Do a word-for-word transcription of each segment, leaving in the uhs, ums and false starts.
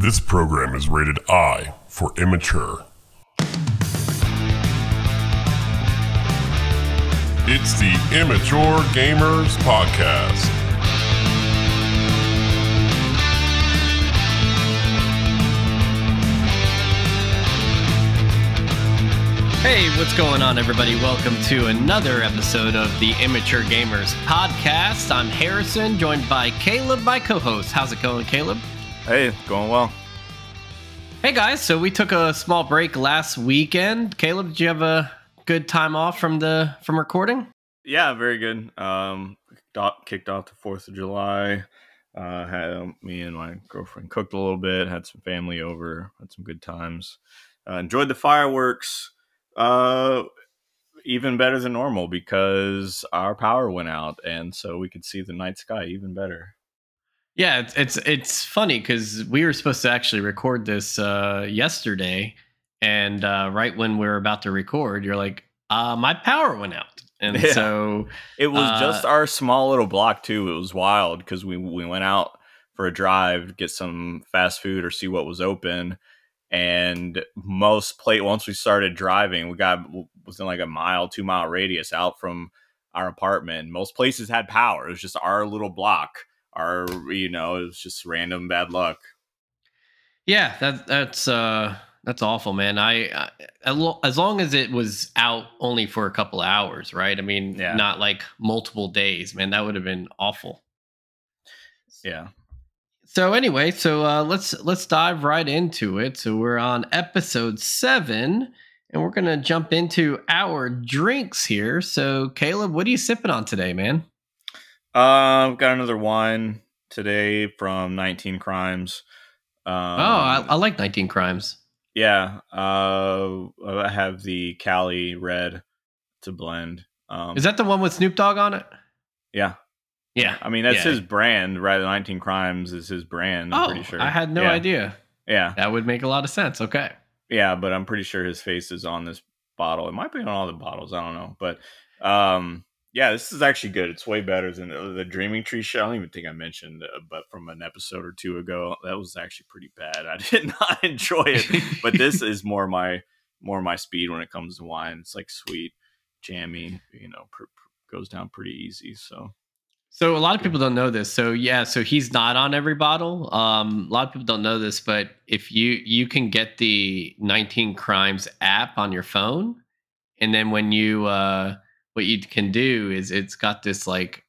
This program is rated I for immature. It's the Immature Gamers Podcast. Hey, what's going on, everybody? Welcome to another episode of the Immature Gamers Podcast. I'm Harrison, joined by Caleb, my co-host. How's it going, Caleb? Hey, going well. Hey, guys. So we took a small break last weekend. Caleb, did you have a good time off from the from recording? Yeah, very good. Um, kicked off the fourth of July. Uh, had um, me and my girlfriend cooked a little bit, had some family over, had some good times. Uh, enjoyed the fireworks. Uh, even better than normal because our power went out, and so we could see the night sky even better. Yeah, it's it's, it's funny because we were supposed to actually record this uh, yesterday, and uh, right when we were about to record, you're like, uh, my power went out. And yeah. so... It was uh, just our small little block, too. It was wild because we, we went out for a drive to get some fast food or see what was open. And most plate once we started driving, we got within like a mile, two mile radius out from our apartment. Most places had power. It was just our little block. Our, you know, it was just random bad luck. Yeah, that that's uh, that's awful, man. I, I as long as it was out only for a couple of hours, right? I mean, yeah. Not like multiple days, man. That would have been awful. Yeah. So anyway, so uh, let's let's dive right into it. So we're on episode seven, and we're gonna jump into our drinks here. So Caleb, what are you sipping on today, man? Uh, I've got another wine today from nineteen Crimes. Um, oh, I, I like nineteen Crimes. Yeah, uh, I have the Cali Red to blend. Um, Is that the one with Snoop Dogg on it? Yeah. Yeah, I mean, that's yeah. his brand, right? nineteen Crimes is his brand, I'm oh, pretty sure. I had no yeah. idea. Yeah. That would make a lot of sense. Okay. Yeah, but I'm pretty sure his face is on this bottle. It might be on all the bottles. I don't know. But um, yeah, this is actually good. It's way better than the, the Dreaming Tree shit. I don't even think I mentioned, uh, but from an episode or two ago, that was actually pretty bad. I did not enjoy it. But this is more my more my speed when it comes to wine. It's like sweet, jammy, you know, pr- pr- goes down pretty easy. So. So a lot of people don't know this. So yeah, so he's not on every bottle. Um, a lot of people don't know this, but if you you can get the nineteen Crimes app on your phone, and then when you uh, what you can do is it's got this like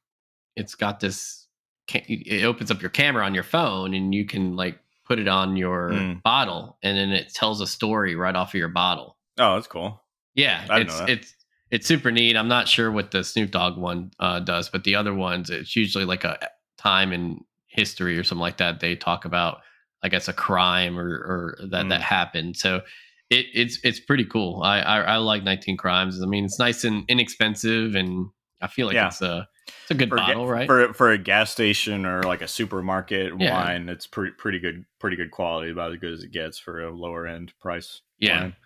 it's got this it opens up your camera on your phone, and you can like put it on your mm. bottle, and then it tells a story right off of your bottle. Oh, that's cool. Yeah, I didn't know that. it's. It's super neat. I'm not sure what the Snoop Dogg one uh, does, but the other ones, it's usually like a time in history or something like that. They talk about, I guess, a crime or, or that mm. that happened. So it, it's it's pretty cool. I, I I like nineteen Crimes. I mean, it's nice and inexpensive, and I feel like yeah. it's a it's a good for bottle, ga- right? For for a gas station or like a supermarket yeah. wine, it's pretty pretty good pretty good quality, about as good as it gets for a lower end price. Yeah. Wine.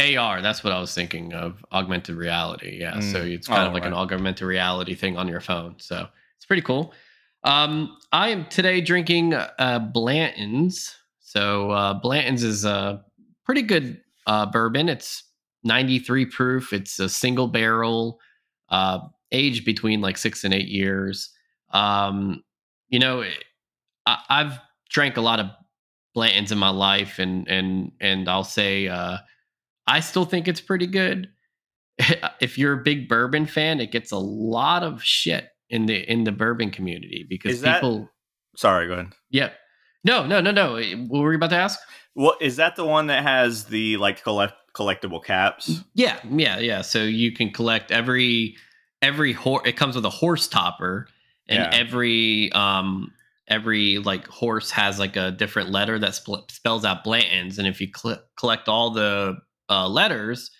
A R, that's what I was thinking of, augmented reality. Yeah, mm. so it's kind oh, of like right. an augmented reality thing on your phone. So it's pretty cool. Um, I am today drinking uh, Blanton's. So uh, Blanton's is a pretty good uh, bourbon. It's ninety-three proof. It's a single barrel, uh, aged between like six and eight years. Um, you know, I- I've drank a lot of Blanton's in my life, and and and I'll say... Uh, I still think it's pretty good. If you're a big bourbon fan, it gets a lot of shit in the in the bourbon community because is people. That, sorry, go ahead. Yeah, no, no, no, no. What were you about to ask? Well, is that the one that has the like collect, collectible caps? Yeah, yeah, yeah. So you can collect every every horse. It comes with a horse topper, and yeah. every um every like horse has like a different letter that sp- spells out Blanton's, and if you cl- collect all the Uh, letters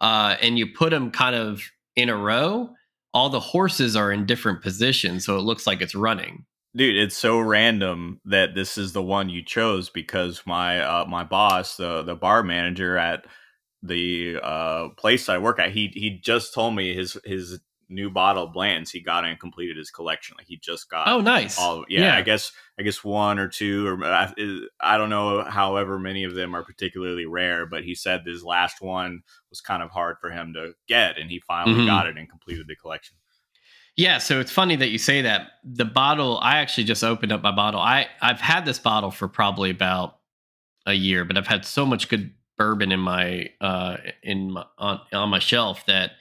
uh, and you put them kind of in a row, all the horses are in different positions, so it looks like it's running. Dude, it's so random that this is the one you chose because my uh, my boss, the the bar manager at the uh, place I work at, he he just told me his his new bottle of Blanton's he got and completed his collection. Like he just got. Oh, nice. All, yeah, yeah, I guess I guess one or two, or I, I don't know, however many of them are particularly rare. But he said this last one was kind of hard for him to get, and he finally mm-hmm. got it and completed the collection. Yeah, so it's funny that you say that. The bottle, I actually just opened up my bottle. I, I've had this bottle for probably about a year, but I've had so much good bourbon in my uh in my, on on my shelf that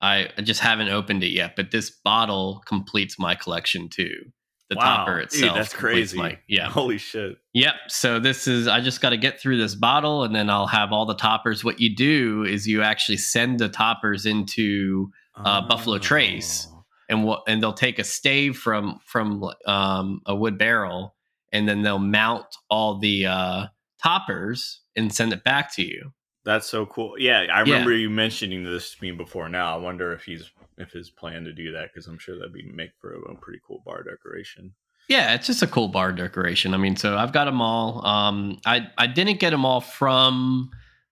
I just haven't opened it yet. But this bottle completes my collection too. The wow. topper itself. Dude, that's crazy. My, yeah. Holy shit. Yep. So this is, I just got to get through this bottle and then I'll have all the toppers. What you do is you actually send the toppers into uh, oh. Buffalo Trace. And we'll, and they'll take a stave from from um, a wood barrel, and then they'll mount all the uh, toppers and send it back to you. That's so cool. Yeah, I remember yeah. you mentioning this to me before. Now I wonder if he's if his plan to do that, because I'm sure that'd be make for a pretty cool bar decoration. Yeah, it's just a cool bar decoration. I mean, so I've got them all. Um, I I didn't get them all from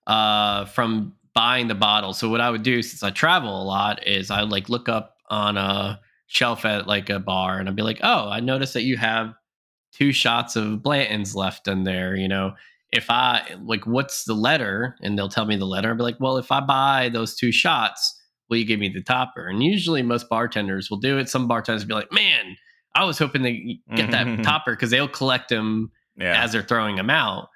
uh, from buying the bottle. So what I would do, since I travel a lot, is I like look up on a shelf at like a bar, and I'd be like, oh, I noticed that you have two shots of Blanton's left in there. You know, if I like, what's the letter? And they'll tell me the letter. I'd be like, well, if I buy those two shots, will you give me the topper? And usually most bartenders will do it. Some bartenders will be like, man, I was hoping they get that topper, because they'll collect them yeah. as they're throwing them out.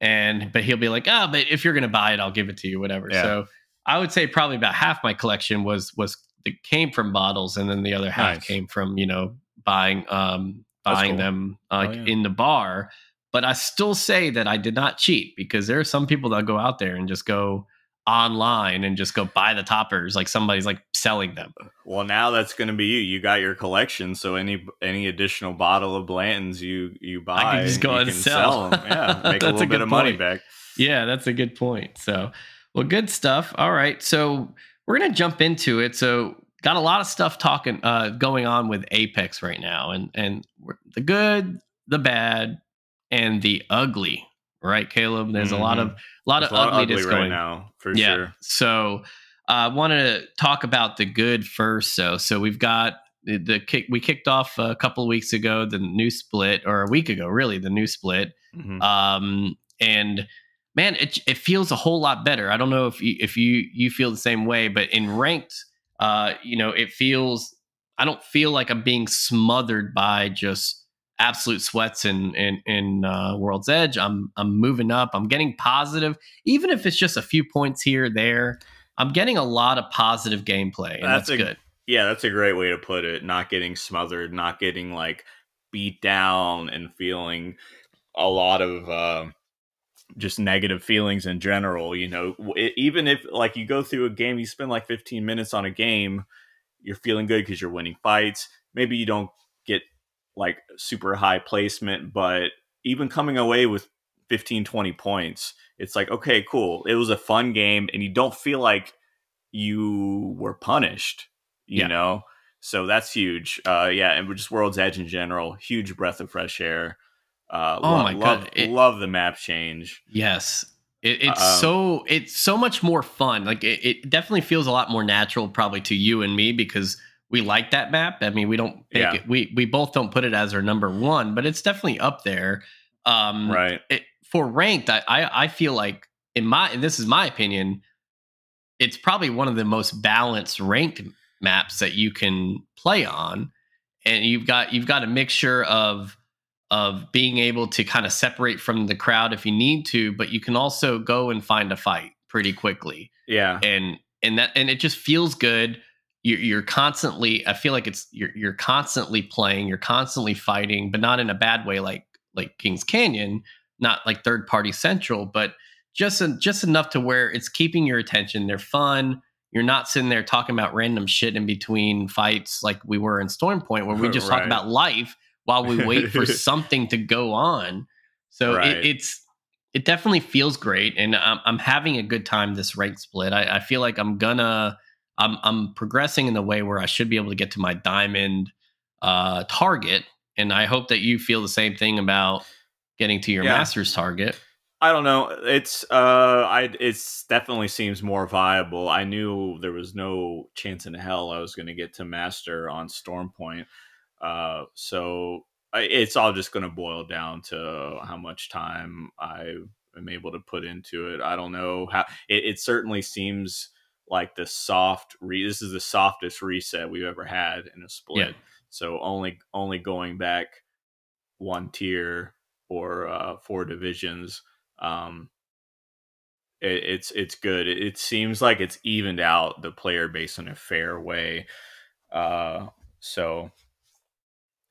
And, but he'll be like, oh, but if you're going to buy it, I'll give it to you, whatever. Yeah. So I would say probably about half my collection was, was, that came from bottles, and then the other half nice. came from, you know, buying um buying cool. them uh, oh, yeah. in the bar. But I still say that I did not cheat, because there are some people that go out there and just go online and just go buy the toppers, like somebody's like selling them. Well, now that's going to be you. You got your collection, so any any additional bottle of Blanton's you you buy, I can just go and, and sell. sell them. Yeah, make a little a bit of point. money back. Yeah, that's a good point. So, well, good stuff. All right, so. We're going to jump into it. So got a lot of stuff talking uh, going on with Apex right now, and and the good, the bad, and the ugly. Right, Caleb? There's mm-hmm. a lot of a lot There's of ugliness ugly right going now, for yeah. sure. So I uh, want to talk about the good first. So so we've got the, the kick. We kicked off a couple of weeks ago the new split, or a week ago, really the new split, mm-hmm. um, and. Man, it it feels a whole lot better. I don't know if you, if you you feel the same way, but in ranked, uh, you know, it feels. I don't feel like I'm being smothered by just absolute sweats in in in uh, World's Edge. I'm I'm moving up. I'm getting positive, even if it's just a few points here or there. I'm getting a lot of positive gameplay, and that's, that's a, good. Yeah, that's a great way to put it. Not getting smothered, not getting like beat down, and feeling a lot of. Uh, just negative feelings in general, you know, it, even if like you go through a game, you spend like fifteen minutes on a game, you're feeling good because you're winning fights. Maybe you don't get like super high placement, but even coming away with fifteen, twenty points, it's like, okay, cool. It was a fun game, and you don't feel like you were punished, you yeah. know? So that's huge. Uh, yeah. And just World's Edge in general, huge breath of fresh air. Uh, oh love, my god! Love, it, love the map change. Yes, it, it's um, so it's so much more fun. Like it, it definitely feels a lot more natural, probably to you and me, because we like that map. I mean, we don't make yeah. it, we we both don't put it as our number one, but it's definitely up there. Um, right. It, for ranked, I, I I feel like in my and this is my opinion, it's probably one of the most balanced ranked maps that you can play on, and you've got you've got a mixture of. of being able to kind of separate from the crowd if you need to, but you can also go and find a fight pretty quickly. Yeah. And, and that, and it just feels good. You're, you're constantly, I feel like it's, you're, you're constantly playing, you're constantly fighting, but not in a bad way. Like, like Kings Canyon, not like third party central, but just, just enough to where it's keeping your attention. They're fun. You're not sitting there talking about random shit in between fights. Like we were in Storm Point, where we just right. talk about life while we wait for something to go on. So right. it, it's it definitely feels great, and I'm, I'm having a good time this ranked split. I, I feel like I'm gonna I'm I'm progressing in the way where I should be able to get to my diamond uh, target, and I hope that you feel the same thing about getting to your yeah. master's target. I don't know. It's uh, I it's definitely seems more viable. I knew there was no chance in hell I was going to get to master on Storm Point, uh, so I, it's all just going to boil down to how much time I am able to put into it. I don't know how. It, it certainly seems like the soft. Re- this is the softest reset we've ever had in a split. Yeah. So only only going back one tier or uh, four divisions. Um, it, it's it's good. It, it seems like it's evened out the player base in a fair way. Uh, so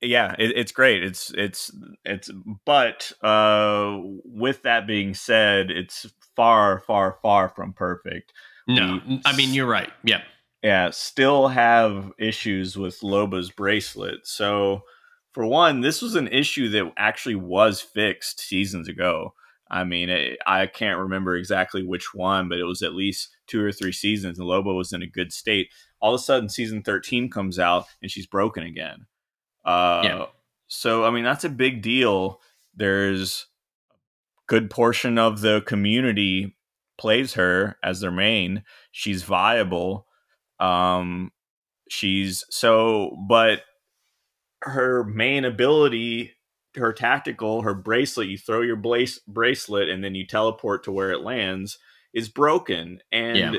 yeah, it, it's great. It's it's it's. But uh, with that being said, it's far far far from perfect. No, we, I mean you're right. Yeah, yeah. Still have issues with Loba's bracelet. So for one, this was an issue that actually was fixed seasons ago. I mean, it, I can't remember exactly which one, but it was at least two or three seasons, and Loba was in a good state. All of a sudden, season thirteen comes out, and she's broken again. Uh, yeah. So, I mean, that's a big deal. There's a good portion of the community plays her as their main. She's viable. Um, she's so, but her main ability... her tactical, her bracelet, you throw your blace- bracelet and then you teleport to where it lands, is broken. And yeah.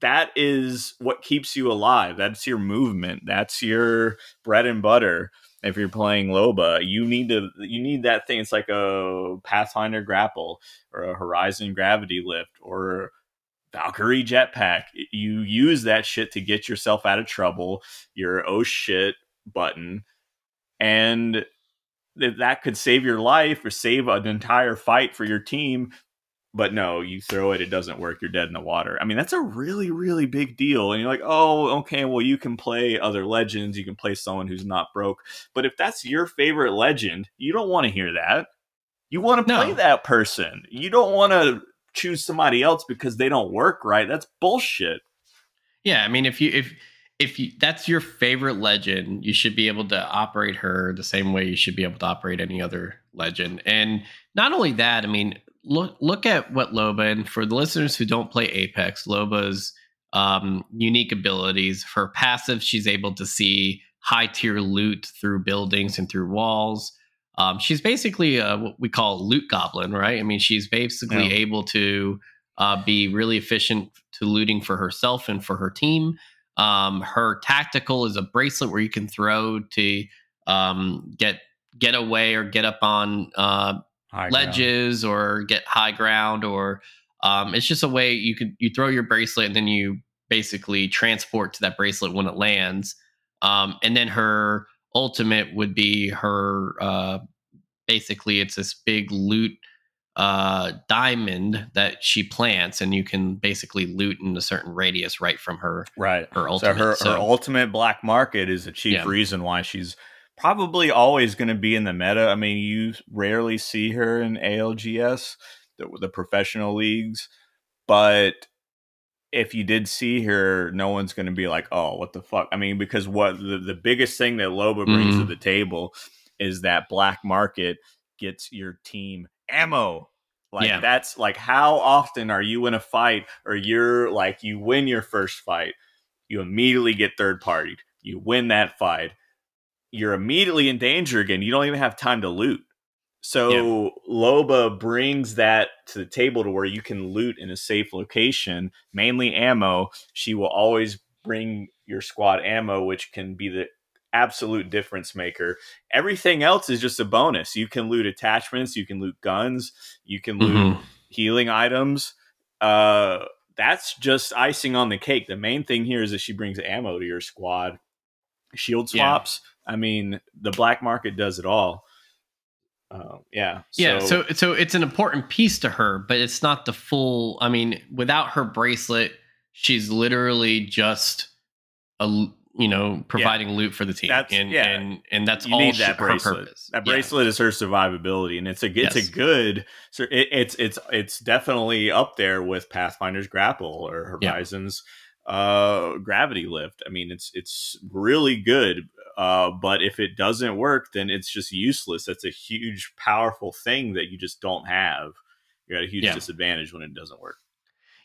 that is what keeps you alive. That's your movement. That's your bread and butter. If you're playing Loba, you need to, you need that thing. It's like a Pathfinder grapple or a Horizon gravity lift or Valkyrie jetpack. You use that shit to get yourself out of trouble. Your oh shit button. And that that could save your life or save an entire fight for your team. But no, you throw it, it doesn't work. You're dead in the water. I mean, that's a really, really big deal. And you're like, oh, okay, well, you can play other legends. You can play someone who's not broke. But if that's your favorite legend, you don't want to hear that. You want to play no. that person. You don't want to choose somebody else because they don't work right. That's bullshit. Yeah, I mean, if you... if. If you, that's your favorite legend, you should be able to operate her the same way you should be able to operate any other legend. And not only that, I mean, look look at what Loba, and for the listeners who don't play Apex, Loba's um, unique abilities. Her passive, she's able to see high-tier loot through buildings and through walls. Um, she's basically a, what we call a loot goblin, right? I mean, she's basically yeah. able to uh, be really efficient to looting for herself and for her team. Um, her tactical is a bracelet where you can throw to um, get get away or get up on uh, ledges or get high ground, or um, it's just a way you could you throw your bracelet and then you basically transport to that bracelet when it lands. Um, and then her ultimate would be her uh, basically it's this big loot uh, diamond that she plants, and you can basically loot in a certain radius right from her. Right. Her ultimate. So her, so, her ultimate black market is a chief yeah. reason why she's probably always going to be in the meta. I mean, you rarely see her in A L G S, the, the professional leagues, but if you did see her, no one's going to be like, oh, what the fuck? I mean, because what the, the biggest thing that Loba brings mm-hmm. to the table is that black market gets your team ammo. Like yeah. that's like, how often are you in a fight or you're like, you win your first fight, you immediately get third partied, you win that fight, you're immediately in danger again, you don't even have time to loot. So yeah. Loba brings that to the table to where you can loot in a safe location, mainly ammo. She will always bring your squad ammo, which can be the absolute difference maker. Everything else is just a bonus. You can loot attachments, you can loot guns, you can loot mm-hmm. healing items. Uh, that's just icing on the cake. The main thing here is that she brings ammo to your squad. Shield swaps. Yeah. I mean, the black market does it all. Uh, yeah. So. Yeah. So, so it's an important piece to her, but it's not the full. I mean, without her bracelet, she's literally just a. you know, providing yeah. loot for the team. That's, and, yeah. and and that's you all need that bracelet. Her purpose. That bracelet yeah. is her survivability, and it's a it's yes. a good so it, it's it's it's definitely up there with Pathfinder's grapple or Horizon's yeah. uh gravity lift. I mean, it's it's really good, uh but if it doesn't work, then it's just useless. That's a huge powerful thing that you just don't have. you're at a huge yeah. disadvantage when it doesn't work.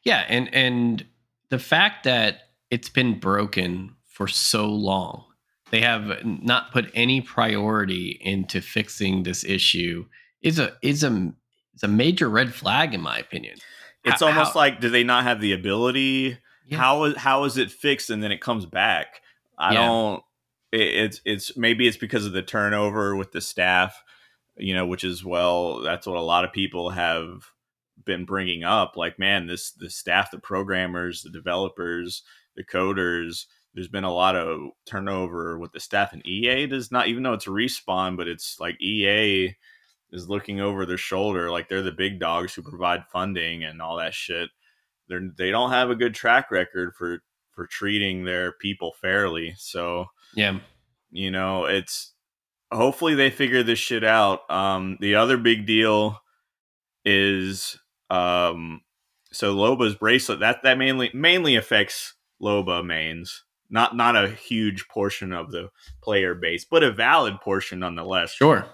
Yeah. And, and the fact that it's been broken for so long, they have not put any priority into fixing this issue is a, is a, is a major red flag in my opinion. It's how, almost how, like, do they not have the ability? Yeah. How, how is it fixed? And then it comes back. I yeah. don't, it, it's, it's maybe it's because of the turnover with the staff, you know, which is, well, that's what a lot of people have been bringing up. Like, man, this, the staff, the programmers, the developers, the coders, there's been a lot of turnover with the staff, and E A does not, even though it's Respawn, but it's like E A is looking over their shoulder. Like, they're the big dogs who provide funding and all that shit. They're, they don't have a good track record for, for treating their people fairly. So, yeah, you know, it's, hopefully they figure this shit out. Um, the other big deal is um, so Loba's bracelet. That that mainly mainly affects Loba mains. Not not a huge portion of the player base, but a valid portion nonetheless. Sure.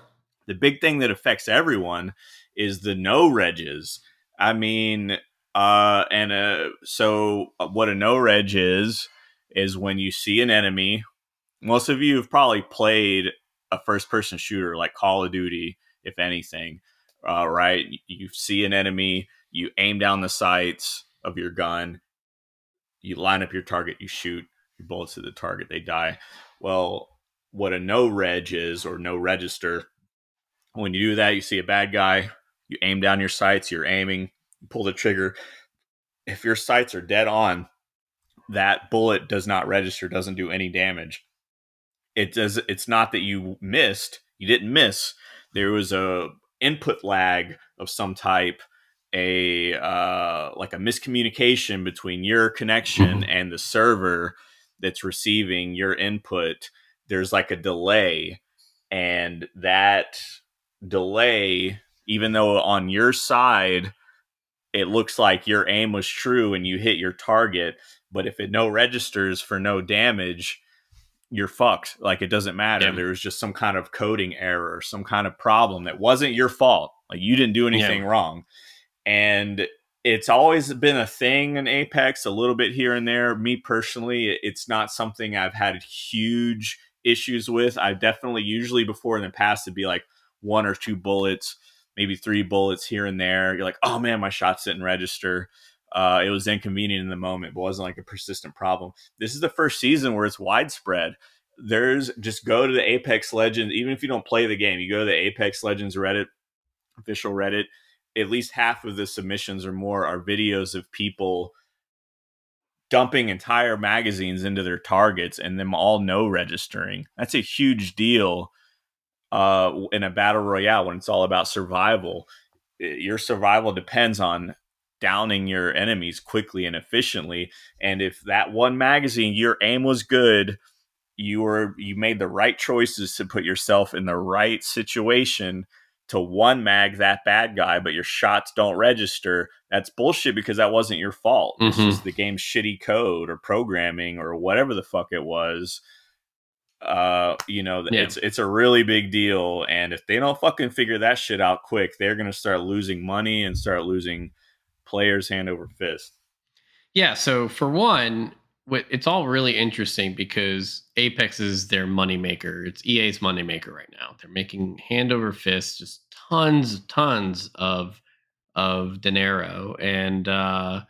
The big thing that affects everyone is the no regs. I mean, uh, and uh, so what a no reg is is when you see an enemy. Most of you have probably played a first-person shooter like Call of Duty, if anything, uh, right? You see an enemy, you aim down the sights of your gun, you line up your target, you shoot your bullets at the target, they die. Well, what a no-reg is, or no register, when you do that, you see a bad guy, you aim down your sights, you're aiming, you pull the trigger. If your sights are dead on, that bullet does not register, doesn't do any damage. It does. It's not that you missed. You didn't miss. There was a input lag of some type, a uh, like a miscommunication between your connection and the server that's receiving your input. There's like a delay, and that delay, even though on your side it looks like your aim was true and you hit your target, but if it no registers for no damage, you're fucked. Like, it doesn't matter. Yeah. There was just some kind of coding error, some kind of problem that wasn't your fault. Like, you didn't do anything yeah. wrong. And it's always been a thing in Apex, a little bit here and there. Me personally, it's not something I've had huge issues with. I've definitely usually before in the past, it'd be like one or two bullets, maybe three bullets here and there. You're like, oh man, my shots didn't register. Uh, it was inconvenient in the moment, but wasn't like a persistent problem. This is the first season where it's widespread. There's just go to the Apex Legends. Even if you don't play the game, you go to the Apex Legends Reddit, official Reddit, at least half of the submissions or more are videos of people dumping entire magazines into their targets and them all no registering. That's a huge deal uh, in a battle royale when it's all about survival. Your survival depends on downing your enemies quickly and efficiently, and if that one magazine, your aim was good, you were you made the right choices to put yourself in the right situation to one mag that bad guy, but your shots don't register, that's bullshit, because that wasn't your fault. Mm-hmm. It's just the game's shitty code or programming or whatever the fuck it was. Uh, you know, yeah. it's it's a really big deal, and if they don't fucking figure that shit out quick, they're gonna start losing money and start losing players hand over fist. Yeah, so for one, it's all really interesting because Apex is their moneymaker. It's E A's moneymaker right now. They're making hand over fist, just tons, tons of of dinero, and uh,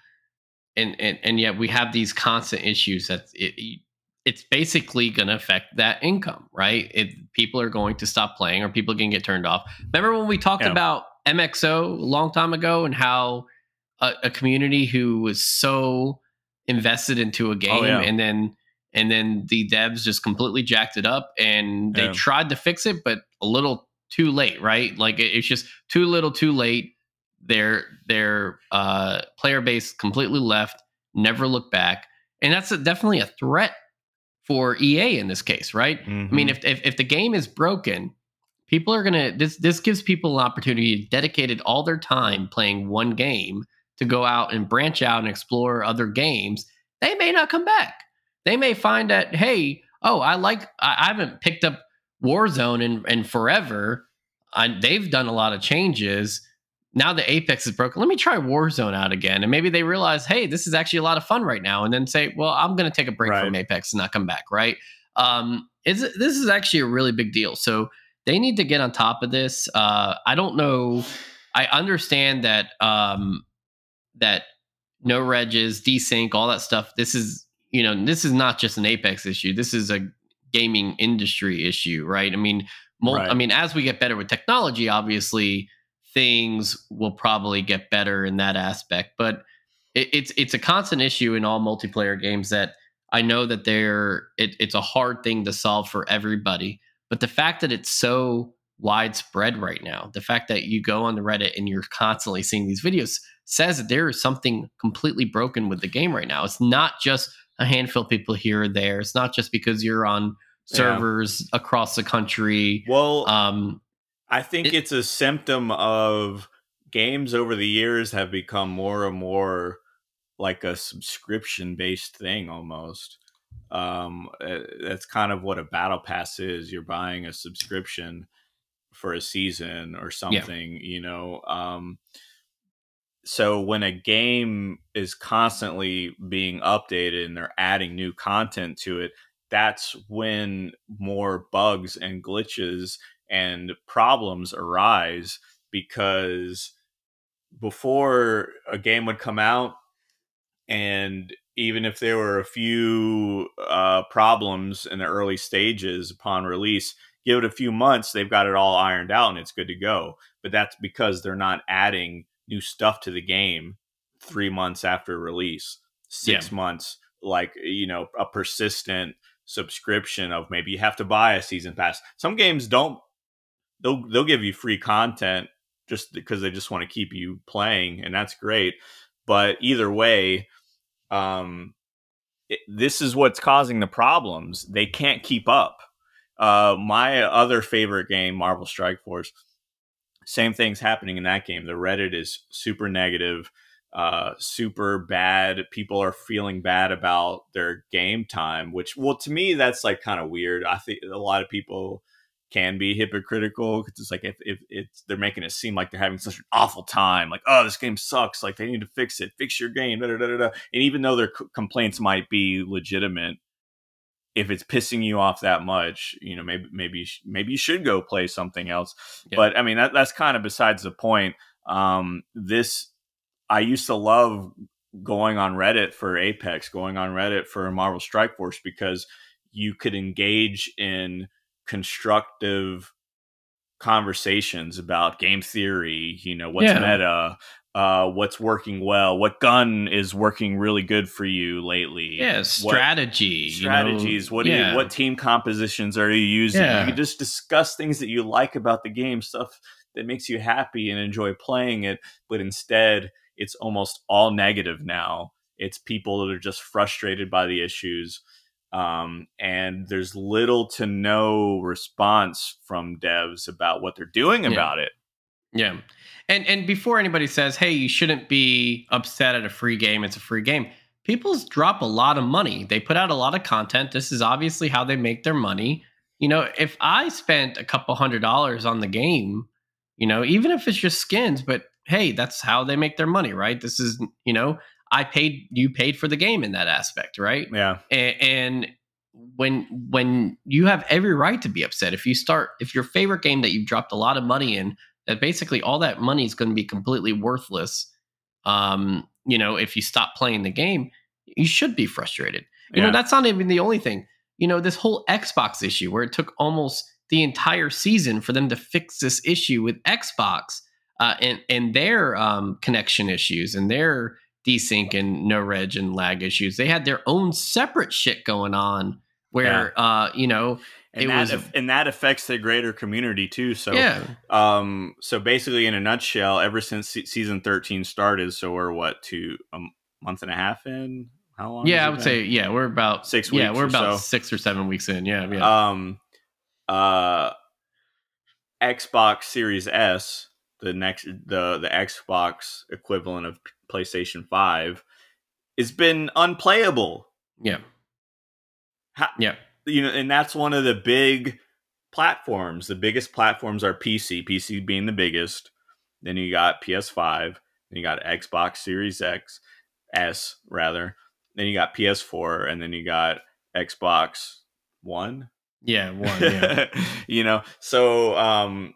and and and yet we have these constant issues that it it's basically going to affect that income, right? It people are going to stop playing, or people can get turned off. Remember when we talked yeah. about M X O a long time ago and how a community who was so invested into a game oh, yeah. and then and then the devs just completely jacked it up, and they yeah. tried to fix it, but a little too late, right? Like, it's just too little too late. Their their uh, player base completely left, never looked back. And that's a, definitely a threat for E A in this case, right? Mm-hmm. I mean, if, if if the game is broken, people are going to, this, this gives people an opportunity to dedicate all their time playing one game to go out and branch out and explore other games. They may not come back. They may find that, hey, oh, I like, I, I haven't picked up Warzone in, in forever. I, they've done a lot of changes. now that Apex is broken, let me try Warzone out again. And maybe they realize, hey, this is actually a lot of fun right now. And then say, well, I'm going to take a break right. from Apex and not come back. Right. Um, it's, this is actually a really big deal. So they need to get on top of this. Uh, I don't know. I understand that um, that no regs, desync, all that stuff. This is, you know, this is not just an Apex issue. This is a gaming industry issue. Right. I mean, mul- right. I mean, as we get better with technology, obviously, things will probably get better in that aspect, but it, it's it's a constant issue in all multiplayer games that I know that they're it, it's a hard thing to solve for everybody. But the fact that it's so widespread right now, the fact that you go on the Reddit and you're constantly seeing these videos says that there is something completely broken with the game right now. It's not just a handful of people here or there. It's not just because you're on servers yeah. across the country. Well, um, I think it, it's a symptom of games over the years have become more and more like a subscription based thing almost. Um, that's kind of what a battle pass is. You're buying a subscription for a season or something, yeah. you know? Um, so when a game is constantly being updated and they're adding new content to it, that's when more bugs and glitches and problems arise, because before a game would come out, and even if there were a few uh, problems in the early stages upon release, give it a few months, they've got it all ironed out and it's good to go. But that's because they're not adding new stuff to the game three months after release, six yeah. months, like, you know, a persistent subscription of maybe you have to buy a season pass. Some games don't. They'll, they'll give you free content just because they just want to keep you playing, and that's great. But either way, um, it, this is what's causing the problems. They can't keep up. Uh, my other favorite game, Marvel Strike Force, same thing's happening in that game. The Reddit is super negative, uh, super bad. People are feeling bad about their game time, which, well, to me, that's like kind of weird. I think a lot of people can be hypocritical, because it's like if, if it's they're making it seem like they're having such an awful time, like, oh, this game sucks, like they need to fix it, fix your game, da, da, da, da. And even though their c- complaints might be legitimate, if it's pissing you off that much, you know, maybe maybe maybe you should go play something else. Yeah. But I mean, that, that's kind of besides the point. Um, this I used to love going on Reddit for Apex, going on Reddit for Marvel Strike Force, because you could engage in constructive conversations about game theory, you know, what's yeah. meta, uh, what's working well, what gun is working really good for you lately. Yeah, strategy. What strategies. You know, what, yeah. you, what team compositions are you using? Yeah. You can just discuss things that you like about the game, stuff that makes you happy and enjoy playing it. But instead, it's almost all negative now. It's people that are just frustrated by the issues. Um, and there's little to no response from devs about what they're doing yeah. about it. Yeah. And, and before anybody says, hey, you shouldn't be upset at a free game, it's a free game. People drop a lot of money. They put out a lot of content. This is obviously how they make their money. You know, if I spent a couple hundred dollars on the game, you know, even if it's just skins, but hey, that's how they make their money, right? This is, you know, I paid, you paid for the game in that aspect, right? Yeah. And, and when when you have every right to be upset, if you start, if your favorite game that you've dropped a lot of money in, that basically all that money is going to be completely worthless, um, you know, if you stop playing the game, you should be frustrated. You yeah. know, that's not even the only thing. You know, this whole Xbox issue where it took almost the entire season for them to fix this issue with Xbox uh, and, and their um, connection issues and their desync and no reg and lag issues. They had their own separate shit going on where, yeah. uh, you know, and it that, was, and that affects the greater community too. So, yeah. um, so basically in a nutshell, ever since se- season thirteen started, so we're what, two, a month and a half in? How long? Yeah, I would been? say, yeah, we're about six weeks. Yeah, we're about so. six or seven weeks in. Yeah. yeah. Um, uh, Xbox Series S, the next, the, the Xbox equivalent of PlayStation five, it's been unplayable. Yeah. How, yeah. You know, and that's one of the big platforms. The biggest platforms are P C, P C being the biggest. Then you got P S five. Then you got Xbox Series X, S rather. Then you got P S four, and then you got Xbox One. Yeah, one. Yeah. You know, so um,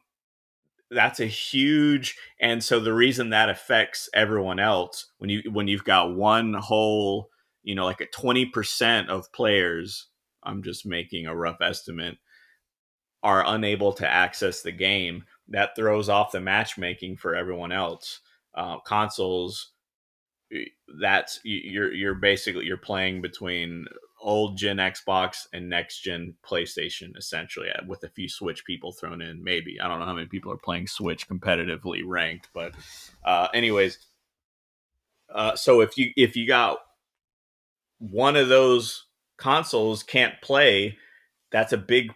that's a huge, and so the reason that affects everyone else when you when you've got one whole, you know, like a twenty percent of players, I'm just making a rough estimate, are unable to access the game. That throws off the matchmaking for everyone else. Uh, consoles, that's you're you're basically you're playing between old gen Xbox and next gen PlayStation, essentially, with a few Switch people thrown in. Maybe I don't know how many people are playing Switch competitively ranked, but uh, anyways, uh, so if you if you got one of those consoles can't play, that's a big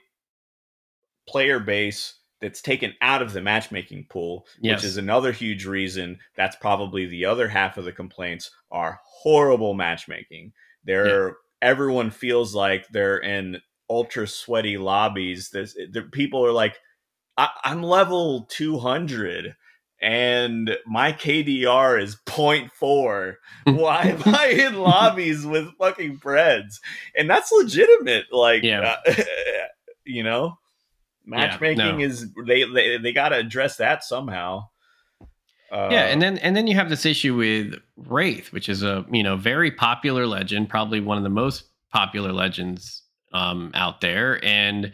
player base that's taken out of the matchmaking pool, yes. Which is another huge reason. That's probably the other half of the complaints are horrible matchmaking. They're yeah. Everyone feels like they're in ultra sweaty lobbies. There's there, people are like, I, I'm level two hundred and my K D R is zero point four. Why am I in lobbies with fucking breads? And that's legitimate. Like, yeah. uh, you know, matchmaking yeah, no. is they, they, they got to address that somehow. Uh, yeah, and then and then you have this issue with Wraith, which is a you know very popular legend, probably one of the most popular legends um, out there, and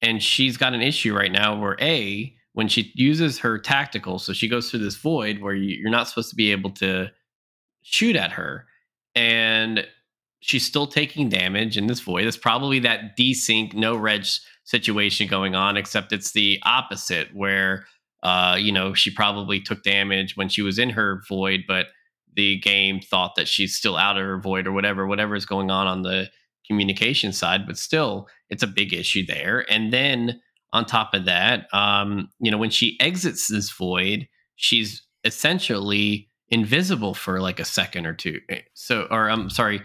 and she's got an issue right now where a when she uses her tactical, so she goes through this void where you, you're not supposed to be able to shoot at her, and she's still taking damage in this void. It's probably that desync no reg situation going on, except it's the opposite where. Uh, you know, she probably took damage when she was in her void, but the game thought that she's still out of her void or whatever, whatever is going on on the communication side. But still, it's a big issue there. And then on top of that, um, you know, when she exits this void, she's essentially invisible for like a second or two. So, or I'm sorry.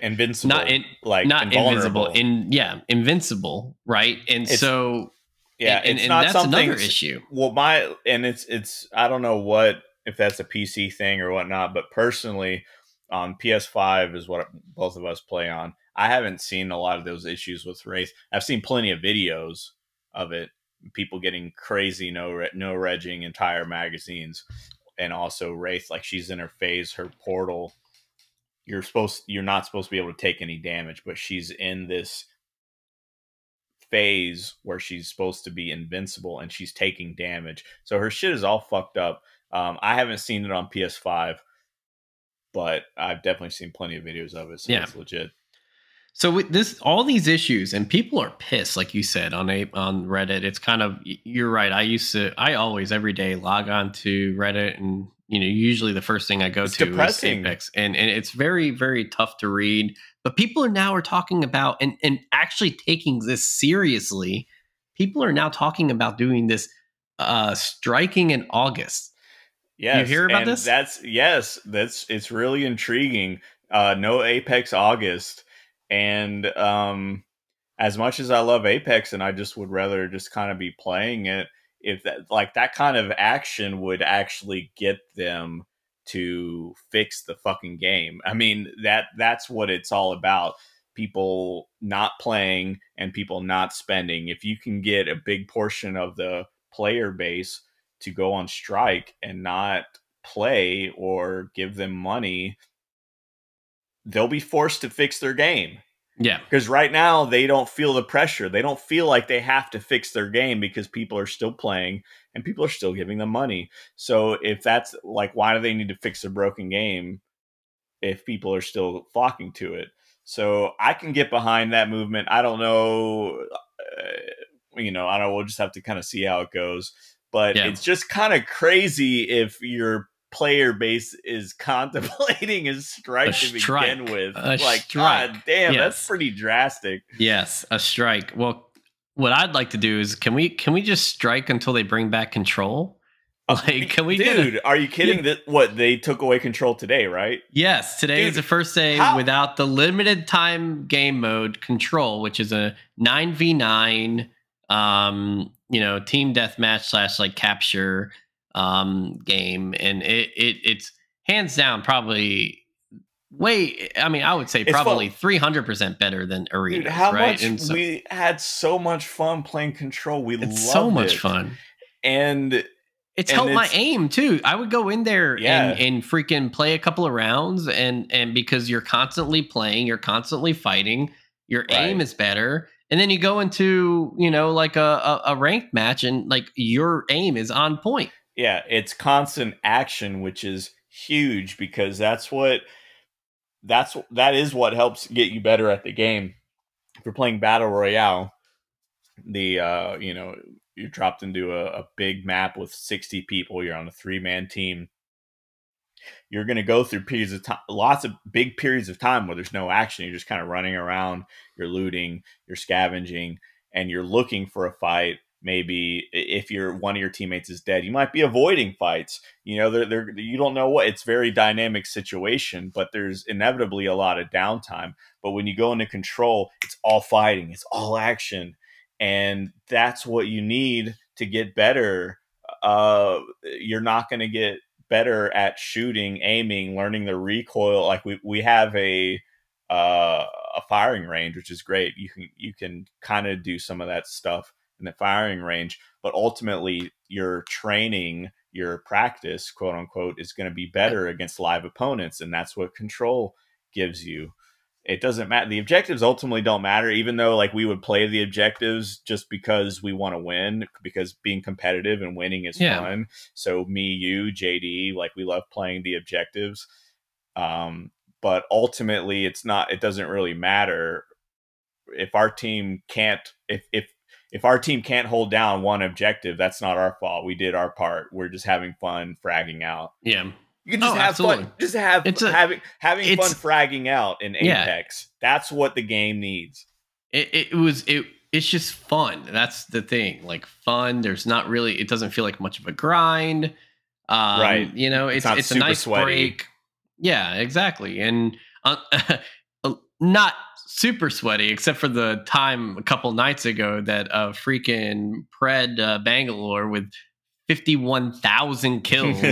Invincible. Not in, like not invisible. In, yeah, invincible. Right. And it's- so... Yeah, and, and, it's and not that's something, another issue. Well, my and it's it's I don't know what if that's a P C thing or whatnot, but personally, on um, P S five is what both of us play on. I haven't seen a lot of those issues with Wraith. I've seen plenty of videos of it, people getting crazy no no regging entire magazines, and also Wraith, like she's in her phase, her portal. You're supposed you're not supposed to be able to take any damage, but she's in this phase where she's supposed to be invincible and she's taking damage, so her shit is all fucked up. um I haven't seen it on P S five, but I've definitely seen plenty of videos of it, so yeah. It's legit. So with this, all these issues, and people are pissed, like you said, on a on Reddit. It's kind of, you're right, I used to I always every day log on to Reddit, and you know usually the first thing I go it's to depressing. Is Apex, and and it's very very tough to read. But people are now are talking about and, and actually taking this seriously. People are now talking about doing this uh, striking in August. Yes, you hear about this? That's yes, that's it's really intriguing. Uh, no Apex August, and um, as much as I love Apex, and I just would rather just kind of be playing it. If that like that kind of action would actually get them to fix the fucking game. I mean, that that's what it's all about. People not playing and people not spending. If you can get a big portion of the player base to go on strike and not play or give them money, they'll be forced to fix their game. Yeah. Because right now they don't feel the pressure. They don't feel like they have to fix their game because people are still playing and people are still giving them money. So if that's like, why do they need to fix a broken game if people are still flocking to it? So I can get behind that movement. I don't know. Uh, you know, I don't know. We'll just have to kind of see how it goes. But yeah. It's just kind of crazy if you're player base is contemplating a strike, a strike to begin with. A like, strike. God damn, yes. That's pretty drastic. Yes, a strike. Well, what I'd like to do is, can we can we just strike until they bring back control? Like, can we, dude? Get a, are you kidding? Yeah. That what they took away control today, right? Yes, today dude, is the first day how? without the limited time game mode control, which is a nine v nine, um, you know, team deathmatch slash like capture. um, game, and it, it it's hands down probably way. I mean, I would say it's probably three hundred percent better than Arena. Dude, how right? much and so, we had so much fun playing Control. We loved so much it. fun, and it's and helped it's, my aim too. I would go in there yeah. and and freaking play a couple of rounds, and and because you're constantly playing, you're constantly fighting. Your right. aim is better. And then you go into, you know, like a, a, a ranked match and like your aim is on point. Yeah, it's constant action, which is huge because that's what that's that is what helps get you better at the game. If you're playing Battle Royale, the, uh, you know, you're dropped into a, a big map with sixty people. You're on a three man team. You're going to go through periods of time, lots of big periods of time where there's no action. You're just kind of running around, you're looting, you're scavenging, and you're looking for a fight. Maybe if you're one of your teammates is dead, you might be avoiding fights. You know, they're, they're, you don't know what. It's very dynamic situation, but there's inevitably a lot of downtime. But when you go into Control, it's all fighting, it's all action. And that's what you need to get better. Uh, you're not going to get better at shooting, aiming, learning the recoil. Like we, we have a uh, a firing range, which is great. You can you can kind of do some of that stuff in the firing range, but ultimately your training, your practice, quote unquote, is going to be better against live opponents, and that's what Control gives you. It doesn't matter. The objectives ultimately don't matter, even though like we would play the objectives just because we want to win, because being competitive and winning is yeah. fun. So me, you, J D, like we love playing the objectives. Um, but ultimately it's not, it doesn't really matter if our team can't, if, if, if our team can't hold down one objective, that's not our fault. We did our part. We're just having fun fragging out. Yeah. You can just oh, have absolutely. fun. Just have a, having having fun fragging out in Apex. Yeah. That's what the game needs. It, it was it. It's just fun. That's the thing. Like fun. There's not really. It doesn't feel like much of a grind. Um, right. You know. It's it's, it's a nice sweaty. break. Yeah. Exactly. And uh, not super sweaty, except for the time a couple nights ago that uh freaking Pred uh, Bangalore with fifty-one thousand kills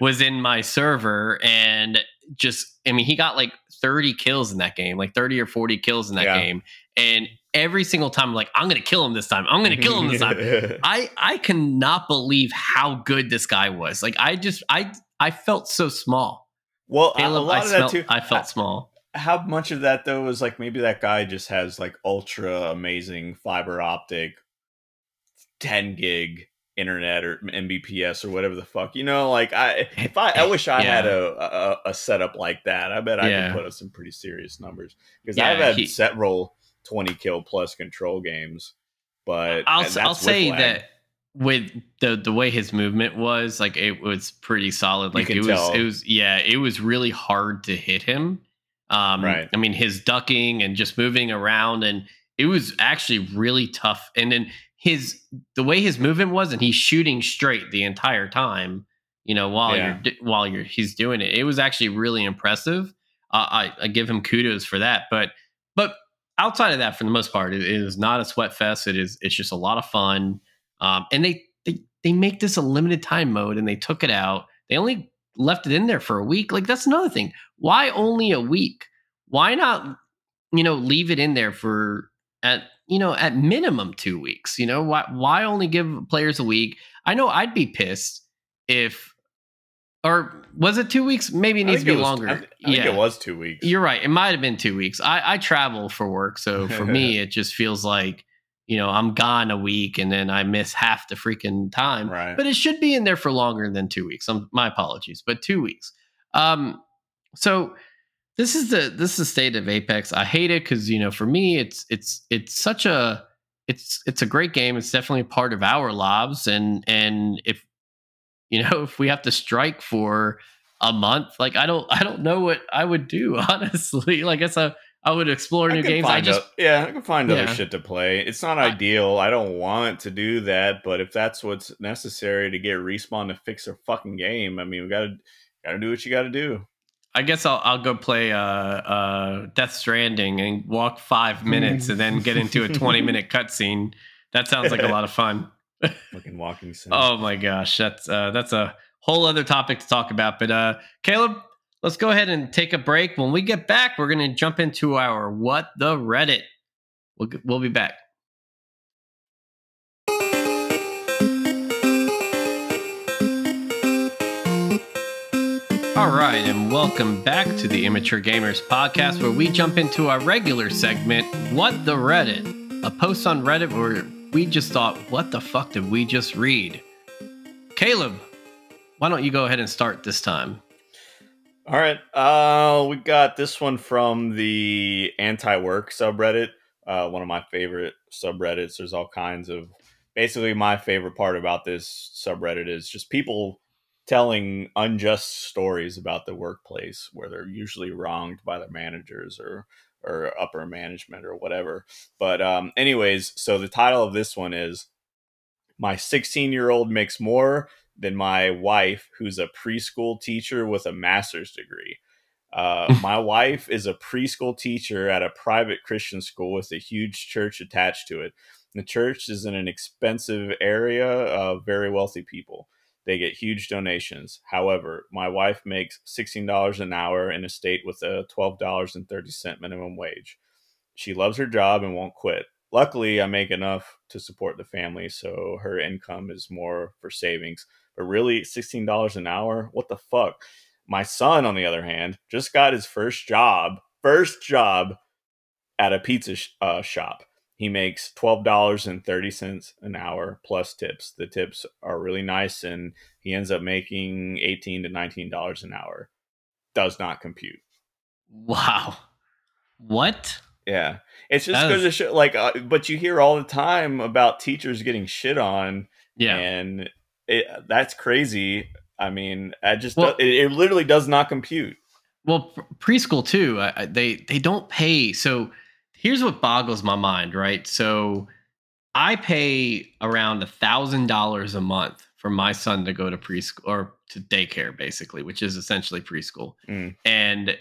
was in my server, and just, I mean, he got like thirty kills in that game, like thirty or forty kills in that yeah. game. And every single time I'm like, I'm going to kill him this time. I'm going to kill him this time. I, I cannot believe how good this guy was. Like, I just, I, I felt so small. Well, Caleb, a lot I of smelt, that too. I felt I, small. How much of that though was like, maybe that guy just has like ultra amazing fiber optic, ten gig internet or M B P S or whatever the fuck, you know, like I, if I, I wish I yeah. had a, a, a setup like that, I bet I yeah. could put up some pretty serious numbers, because yeah, I've had he, several twenty kill plus Control games, but I'll, that's I'll say lag. that with the, the way his movement was, like, it was pretty solid. Like it was, tell. it was, yeah, it was really hard to hit him. Um, right. I mean, his ducking and just moving around, and it was actually really tough. And then his the way his movement was, and he's shooting straight the entire time, you know, while yeah. you're while you're he's doing it. It was actually really impressive. Uh, I, I give him kudos for that. But but outside of that, for the most part, it, it is not a sweat fest. It is it's just a lot of fun. Um, and they they they make this a limited time mode, and they took it out. They only left it in there for a week. Like, that's another thing. Why only a week? Why not, you know, leave it in there for at you know, at minimum two weeks, you know, why, why only give players a week? I know I'd be pissed if, or was it two weeks? Maybe it needs to be longer. I, I yeah. think it was two weeks. You're right. It might've been two weeks. I, I travel for work. So for me, it just feels like, you know, I'm gone a week and then I miss half the freaking time, right. but it should be in there for longer than two weeks. I'm, my apologies, but two weeks. Um, so This is the this is the state of Apex. I hate it because, you know, for me, it's it's it's such a it's it's a great game. It's definitely part of our lives, and and if you know if we have to strike for a month, like I don't I don't know what I would do, honestly. Like I said, I would explore new I games. I just a, yeah, I can find yeah. other shit to play. It's not I, ideal. I don't want to do that, but if that's what's necessary to get Respawn to fix a fucking game, I mean, we gotta gotta do what you gotta do. I guess I'll I'll go play uh, uh, Death Stranding and walk five minutes and then get into a twenty minute cutscene. That sounds like a lot of fun. Fucking walking sim. Oh my gosh, that's uh, that's a whole other topic to talk about. But uh, Caleb, let's go ahead and take a break. When we get back, we're going to jump into our What the Reddit. We'll, we'll be back. All right, and welcome back to the Immature Gamers Podcast, where we jump into our regular segment, What the Reddit, a post on Reddit where we just thought, what the fuck did we just read? Caleb, why don't you go ahead and start this time? All right, uh, we got this one from the anti-work subreddit, uh, one of my favorite subreddits. There's all kinds of... Basically, my favorite part about this subreddit is just people telling unjust stories about the workplace where they're usually wronged by their managers or, or upper management or whatever. But um, anyways, so the title of this one is My sixteen year old makes more than my wife, who's a preschool teacher with a master's degree. Uh, my wife is a preschool teacher at a private Christian school with a huge church attached to it. The church is in an expensive area of very wealthy people. They get huge donations. However, my wife makes sixteen dollars an hour in a state with a twelve dollars and thirty cents minimum wage. She loves her job and won't quit. Luckily, I make enough to support the family, so her income is more for savings. But really, sixteen dollars an hour? What the fuck? My son, on the other hand, just got his first job, first job at a pizza sh- uh, shop. He makes twelve dollars and thirty cents an hour plus tips. The tips are really nice, and he ends up making eighteen to nineteen dollars an hour. Does not compute. Wow. What? Yeah. It's just because of shit. Like, uh, but you hear all the time about teachers getting shit on. Yeah. And it, that's crazy. I mean, I just, well, it, it literally does not compute. Well, preschool too. Uh, they, they don't pay. So, here's what boggles my mind, right? So I pay around one thousand dollars a month for my son to go to preschool or to daycare, basically, which is essentially preschool. Mm. And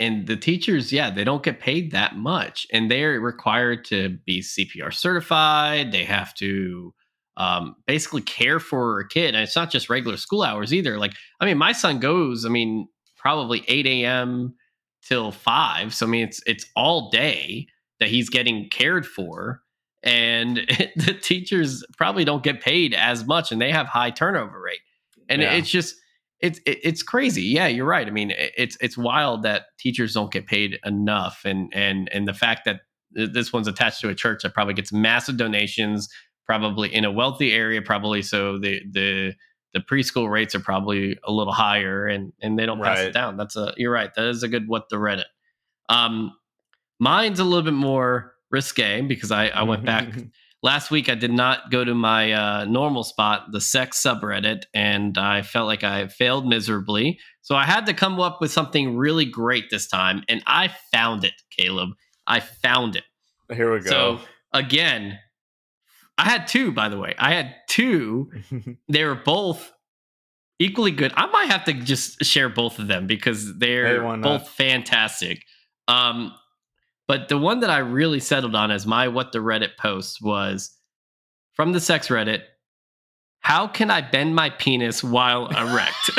and the teachers, yeah, they don't get paid that much. And they're required to be C P R certified. They have to um, basically care for a kid. And it's not just regular school hours either. Like, I mean, my son goes, I mean, probably eight a.m., till five. So I mean, it's it's all day that he's getting cared for, and it, the teachers probably don't get paid as much, and they have high turnover rate. And yeah. it, it's just it's it, it's crazy. Yeah, you're right. I mean, it, it's it's wild that teachers don't get paid enough, and and and the fact that this one's attached to a church that probably gets massive donations, probably in a wealthy area, probably so the the. The preschool rates are probably a little higher, and, and they don't pass right. it down. That's a you're right. That is a good What the Reddit. Um, mine's a little bit more risque because I, I went back last week. I did not go to my uh, normal spot, the sex subreddit, and I felt like I failed miserably. So I had to come up with something really great this time, and I found it, Caleb. I found it. Here we go. So again. I had two, by the way. I had two. They were both equally good. I might have to just share both of them because they're both not. Fantastic. Um, but the one that I really settled on as my What the Reddit post was from the sex Reddit. How can I bend my penis while erect?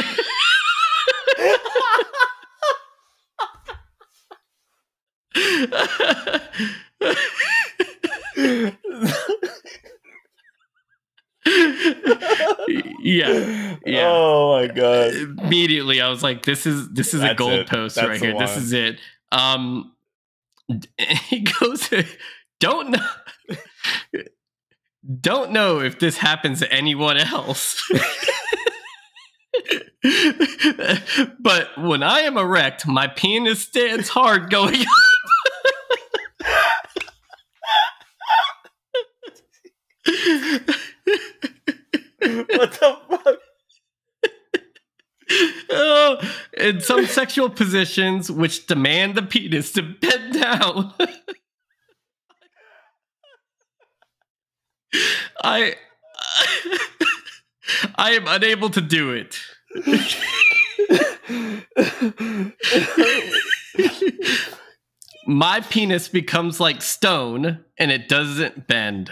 yeah yeah oh my god, immediately I was like, this is this is That's a gold it. post That's right here one. This is it. Um he goes, don't know don't know if this happens to anyone else, but when I am erect, my penis stands hard going up. What the fuck? Oh, in some sexual positions which demand the penis to bend down. I I am unable to do it. My penis becomes like stone and it doesn't bend.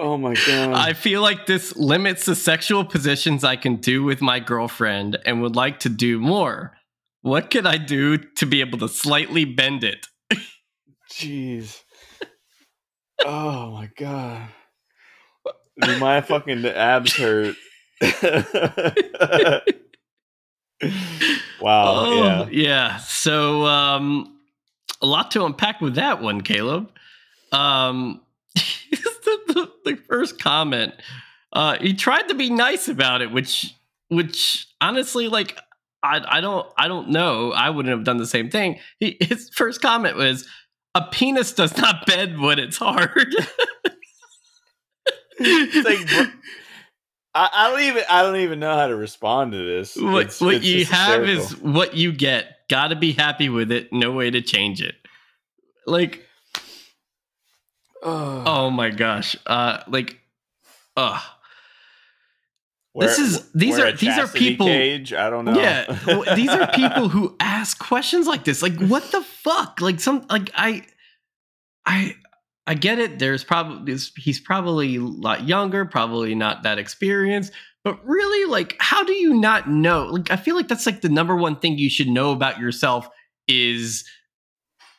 Oh my God. I feel like this limits the sexual positions I can do with my girlfriend and would like to do more. What could I do to be able to slightly bend it? Jeez. Oh my God. My fucking abs hurt. Wow. Oh, yeah. Yeah. So um, a lot to unpack with that one, Caleb. Um, the, the, the first comment, uh, he tried to be nice about it, which, which honestly, like, I, I don't, I don't know. I wouldn't have done the same thing. He, his first comment was, "A penis does not bend when it's hard." It's like, I, I don't even, I don't even know how to respond to this. What, it's, what it's you have hysterical. Is what you get. Got to be happy with it. No way to change it. Like. Oh. oh my gosh. Uh like uh where, This is these are these are people cage? I don't know. Yeah. These are people who ask questions like this. Like, what the fuck? Like some like I I I get it. There's probably he's probably a lot younger, probably not that experienced, but really, like, how do you not know? Like, I feel like that's like the number one thing you should know about yourself is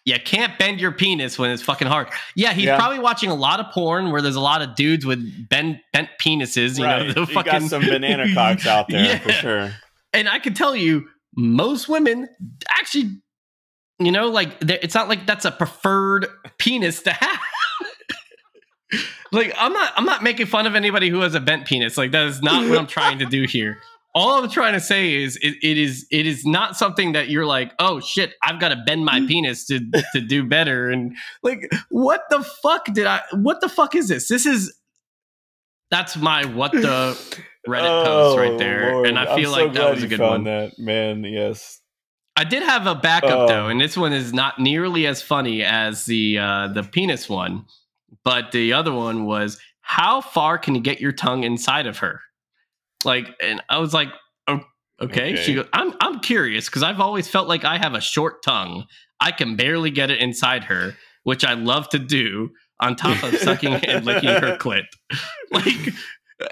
you can't bend your penis when it's fucking hard. Yeah, he's yeah. probably watching a lot of porn where there's a lot of dudes with bent, bent penises. You right. know, the you fucking... got some banana cocks out there yeah. for sure. And I can tell you, most women actually, you know, like it's not like that's a preferred penis to have. Like I'm not, I'm not making fun of anybody who has a bent penis. Like that is not what I'm trying to do here. All I'm trying to say is it, it is it is not something that you're like, oh shit, I've got to bend my penis to to do better. And like, what the fuck did I what the fuck is this? This is that's my what the Reddit post right there. Lord. And I feel I'm like so that was a good one. That, man, yes. I did have a backup oh. though, and this one is not nearly as funny as the uh, the penis one. But the other one was, how far can you get your tongue inside of her? Like, and I was like, oh, okay. okay. She goes, I'm I'm curious because I've always felt like I have a short tongue. I can barely get it inside her, which I love to do on top of sucking and licking her clit. Like,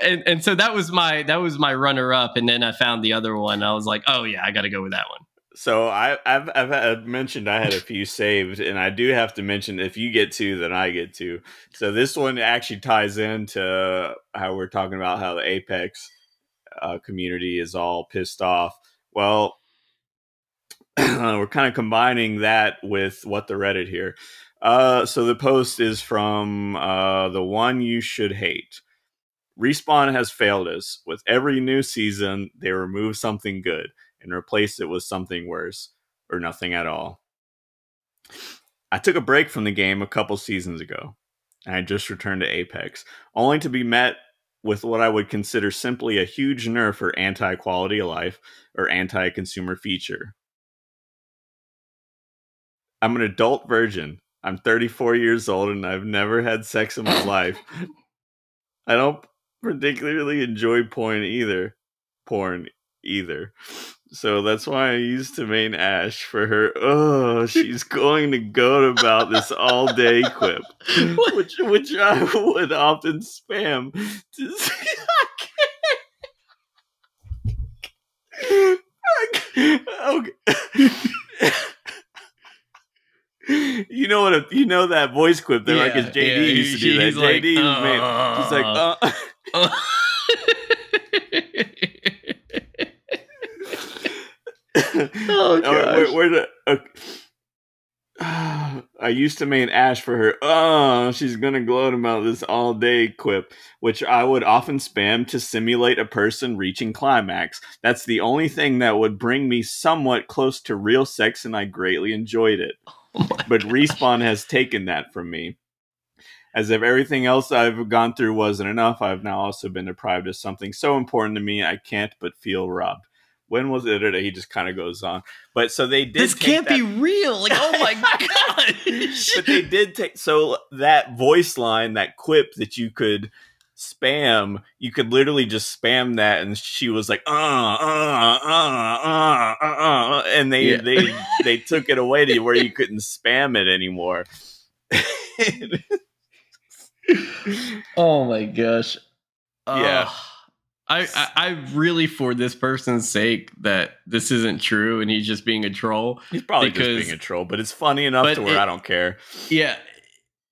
and, and so that was my that was my runner up. And then I found the other one. I was like, oh yeah, I got to go with that one. So I, I've I've I've mentioned I had a few saved, and I do have to mention if you get two, then I get two. So this one actually ties into how we're talking about how the Apex Uh, community is all pissed off. Well, we're kind of combining that with what the Reddit here. Uh, so the post is from uh, the one you should hate. Respawn has failed us. With every new season, they remove something good and replace it with something worse or nothing at all. I took a break from the game a couple seasons ago, and I just returned to Apex, only to be met with what I would consider simply a huge nerf for anti-quality of life or anti-consumer feature. I'm an adult virgin. I'm thirty-four years old and I've never had sex in my life. I don't particularly enjoy porn either. Porn either. So that's why I used to main Ash for her. Oh, she's going to goat about this all day quip, which which I would often spam. To see, I can't. I can't. Okay. You know what? A, you know that voice quip that yeah, like J D yeah, used to do that. Like, J D, uh, man, she's like. Uh, uh. Oh, gosh. Where, where the, okay. I used to main Ash for her. Oh, she's gonna gloat about this all day quip, which I would often spam to simulate a person reaching climax. That's the only thing that would bring me somewhat close to real sex, and I greatly enjoyed it. Oh but gosh. Respawn has taken that from me. As if everything else I've gone through wasn't enough, I've now also been deprived of something so important to me I can't but feel robbed. When was it? He just kind of goes on, but so they did. This take can't that. Be real. Like, oh my god! But they did take so that voice line, that quip that you could spam. You could literally just spam that, and she was like, uh, uh, uh, uh, uh, and they yeah. they they took it away to where you couldn't spam it anymore. Oh my gosh. Yeah. Uh, I, I, I really, for this person's sake, that this isn't true and he's just being a troll. He's probably because, just being a troll, but it's funny enough to where it, I don't care. Yeah,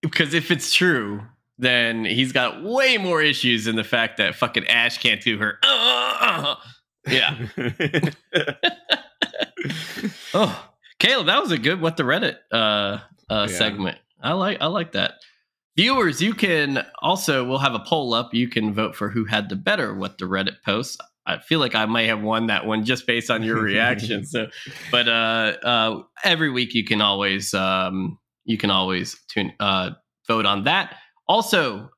because if it's true, then he's got way more issues than the fact that fucking Ash can't do her. Uh, uh, yeah. Oh, Caleb, that was a good What the Reddit uh, uh, yeah. segment. I like I like that. Viewers, you can also, we'll have a poll up. You can vote for who had the better What the Reddit posts. I feel like I may have won that one just based on your reaction. So, but uh, uh, every week you can always um, you can always tune uh, vote on that. Also,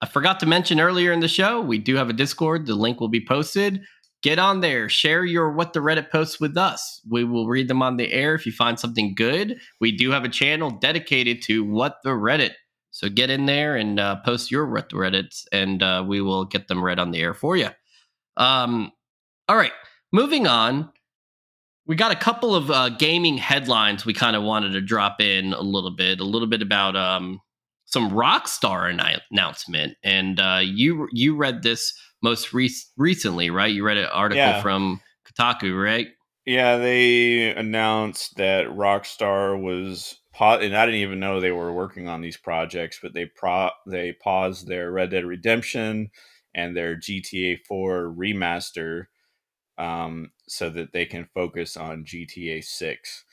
I forgot to mention earlier in the show, we do have a Discord. The link will be posted. Get on there. Share your What the Reddit posts with us. We will read them on the air if you find something good. We do have a channel dedicated to What the Reddit. So get in there and uh, post your Reddits, and uh, we will get them read on the air for you. Um, all right, moving on. We got a couple of uh, gaming headlines we kind of wanted to drop in a little bit, a little bit about um, some Rockstar an- announcement. And uh, you you read this most re- recently, right? You read an article yeah. from Kotaku, right? Yeah, they announced that Rockstar was... And I didn't even know they were working on these projects, but they pro- they paused their Red Dead Redemption and their G T A four remaster um, so that they can focus on G T A six.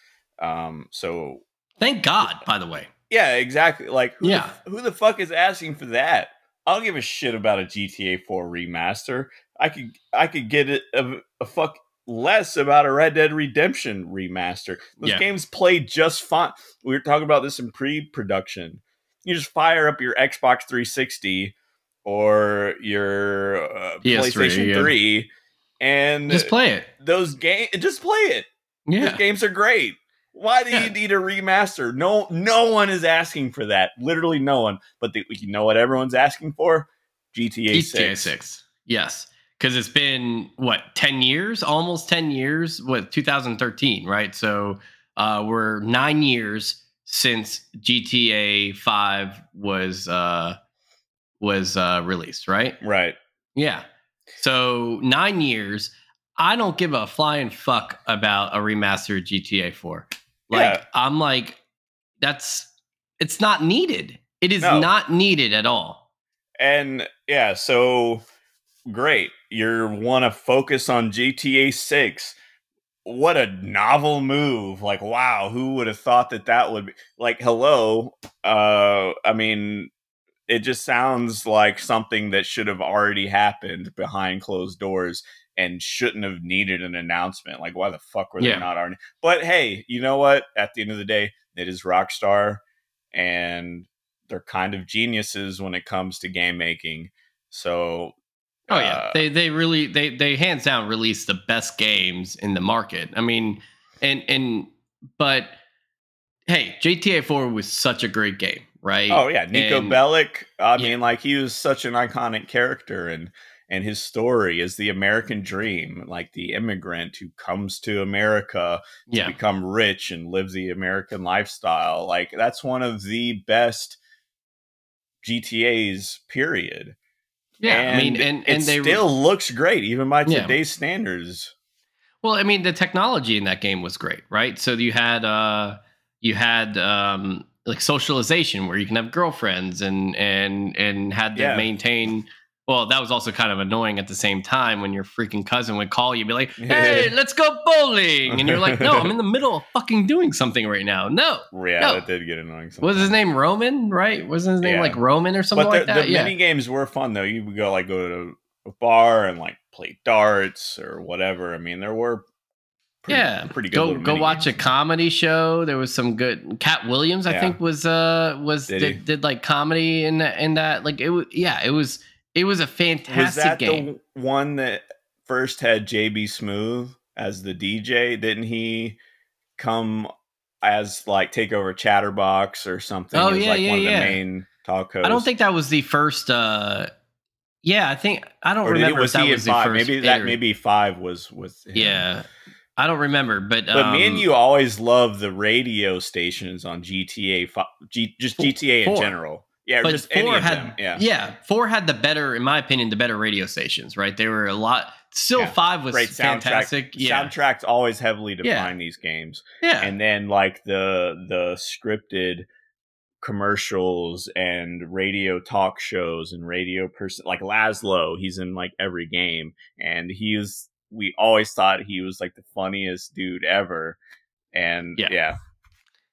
Um, so thank God, by the way. Yeah, exactly. Like, who, yeah. the, who the fuck is asking for that? I don't give a shit about a G T A four remaster. I could I could get a, a, a fuck. less about a Red Dead Redemption remaster. Those yeah. games play just fine. We were talking about this in pre-production. You just fire up your Xbox three sixty or your uh, PlayStation yeah. three and just play it. Those games, just play it. Yeah, those games are great. Why do yeah. you need a remaster? No, no one is asking for that. Literally, no one. But the, you know what everyone's asking for? G T A six. Yes. Because it's been, what, ten years? Almost ten years with two thousand thirteen, right? So uh, we're nine years since G T A five was uh, was uh, released, right? Right. Yeah. So nine years. I don't give a flying fuck about a remastered G T A four. Like, yeah. I'm like, that's, it's not needed. It is no. not needed at all. And, yeah, so... Great. You want to focus on G T A six. What a novel move. Like, wow, who would have thought that that would be... Like, hello. Uh, I mean, it just sounds like something that should have already happened behind closed doors and shouldn't have needed an announcement. Like, why the fuck were yeah. they not already... But, hey, you know what? At the end of the day, it is Rockstar, and they're kind of geniuses when it comes to game making. So... Oh yeah, uh, they they really they they hands down release the best games in the market. I mean, and and but hey, G T A four was such a great game, right? Oh yeah, Nico and, Bellic. I yeah. mean, like he was such an iconic character, and and his story is the American dream, like the immigrant who comes to America to yeah. become rich and live the American lifestyle. Like that's one of the best G T As, period. Yeah, and I mean, and, and it they still re- looks great, even by today's yeah. standards. Well, I mean, the technology in that game was great, right? So you had uh, you had um, like socialization where you can have girlfriends and and and had to yeah. maintain. Well, that was also kind of annoying at the same time when your freaking cousin would call you and be like, hey, let's go bowling. And you're like, no, I'm in the middle of fucking doing something right now. No. Yeah, no. That did get annoying. Sometimes. Was his name Roman, right? Wasn't his name yeah. like Roman or something but the, like that? The yeah. mini games were fun, though. You would go like go to a bar and like play darts or whatever. I mean, there were pretty, yeah. pretty good go, go watch games. A comedy show. There was some good... Cat Williams, I yeah. think, was uh was did, did, did like comedy in, in that. Like, it was, yeah, it was... It was a fantastic game. Was that game. The one that first had J B Smooth as the D J? Didn't he come as like take over Chatterbox or something? Oh, it was yeah, like yeah, one yeah. of the main talk hosts. I don't think that was the first. Uh, yeah, I think I don't or remember. It, was if that he was the five? First? Maybe that iterate. Maybe five was with him. Yeah, I don't remember. But but um, me and you always love the radio stations on G T A, G, just G T A four. In general. Yeah, but just four any of had them. Yeah. yeah, four had the better, in my opinion, the better radio stations. Right, they were a lot. Still, yeah. five was Great fantastic. Soundtrack. Yeah, soundtracks always heavily define yeah. these games. Yeah, and then like the the scripted commercials and radio talk shows and radio person like Laszlo, he's in like every game, and he is. We always thought he was like the funniest dude ever, and yeah, yeah,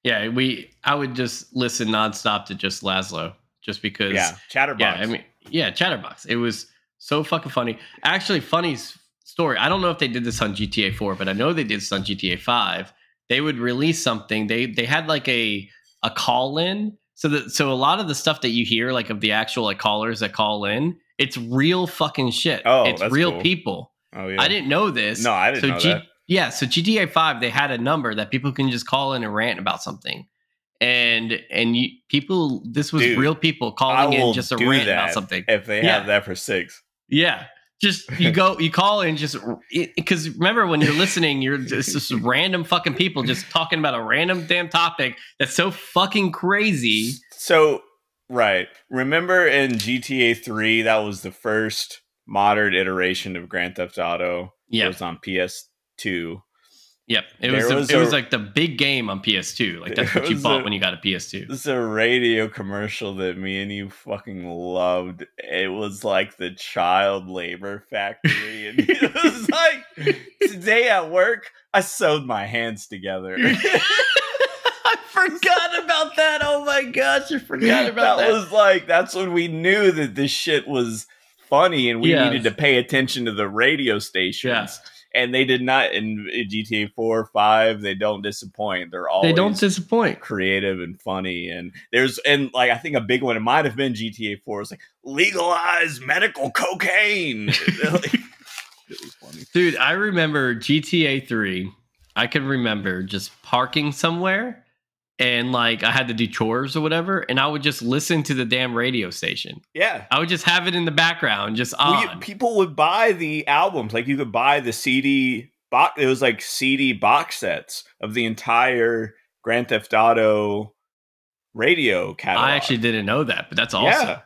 yeah we. I would just listen nonstop to just Laszlo. Just because, yeah, Chatterbox. Yeah, I mean, yeah, Chatterbox. It was so fucking funny. Actually, funny story. I don't know if they did this on G T A four, but I know they did this on G T A five. They would release something. They they had like a a call in. So that so a lot of the stuff that you hear, like of the actual like callers that call in, it's real fucking shit. Oh, it's that's real cool. people. Oh yeah. I didn't know this. No, I didn't so know G- that. Yeah, so G T A five, they had a number that people can just call in and rant about something. And and you, people, this was Dude, real people calling in just a rant about something. If they yeah. have that for six, yeah, just you go, you call in just because remember when you're listening, you're just, just random fucking people just talking about a random damn topic that's so fucking crazy. So right, remember in G T A three, that was the first modern iteration of Grand Theft Auto. Yeah, it was on P S two. Yep, it was, was a, it a, was like the big game on P S two. Like that's what you bought a, when you got a P S two. This is a radio commercial that me and you fucking loved. It was like the child labor factory, and it was like today at work I sewed my hands together. I forgot about that. Oh my gosh, I forgot about that. That was like that's when we knew that this shit was funny, and we yes. needed to pay attention to the radio stations. Yeah. And they did not in G T A four, five. They don't disappoint. They're always they don't disappoint. Creative and funny, and there's and like I think a big one. It might have been G T A four. It's like legalize medical cocaine. Like, it was funny, dude. I remember G T A three. I can remember just parking somewhere, and like I had to do chores or whatever, and I would just listen to the damn radio station. Yeah, I would just have it in the background, just on. Well, you, people would buy the albums, like you could buy the C D box. It was like C D box sets of the entire Grand Theft Auto radio catalog. I actually didn't know that, but that's awesome. Yeah.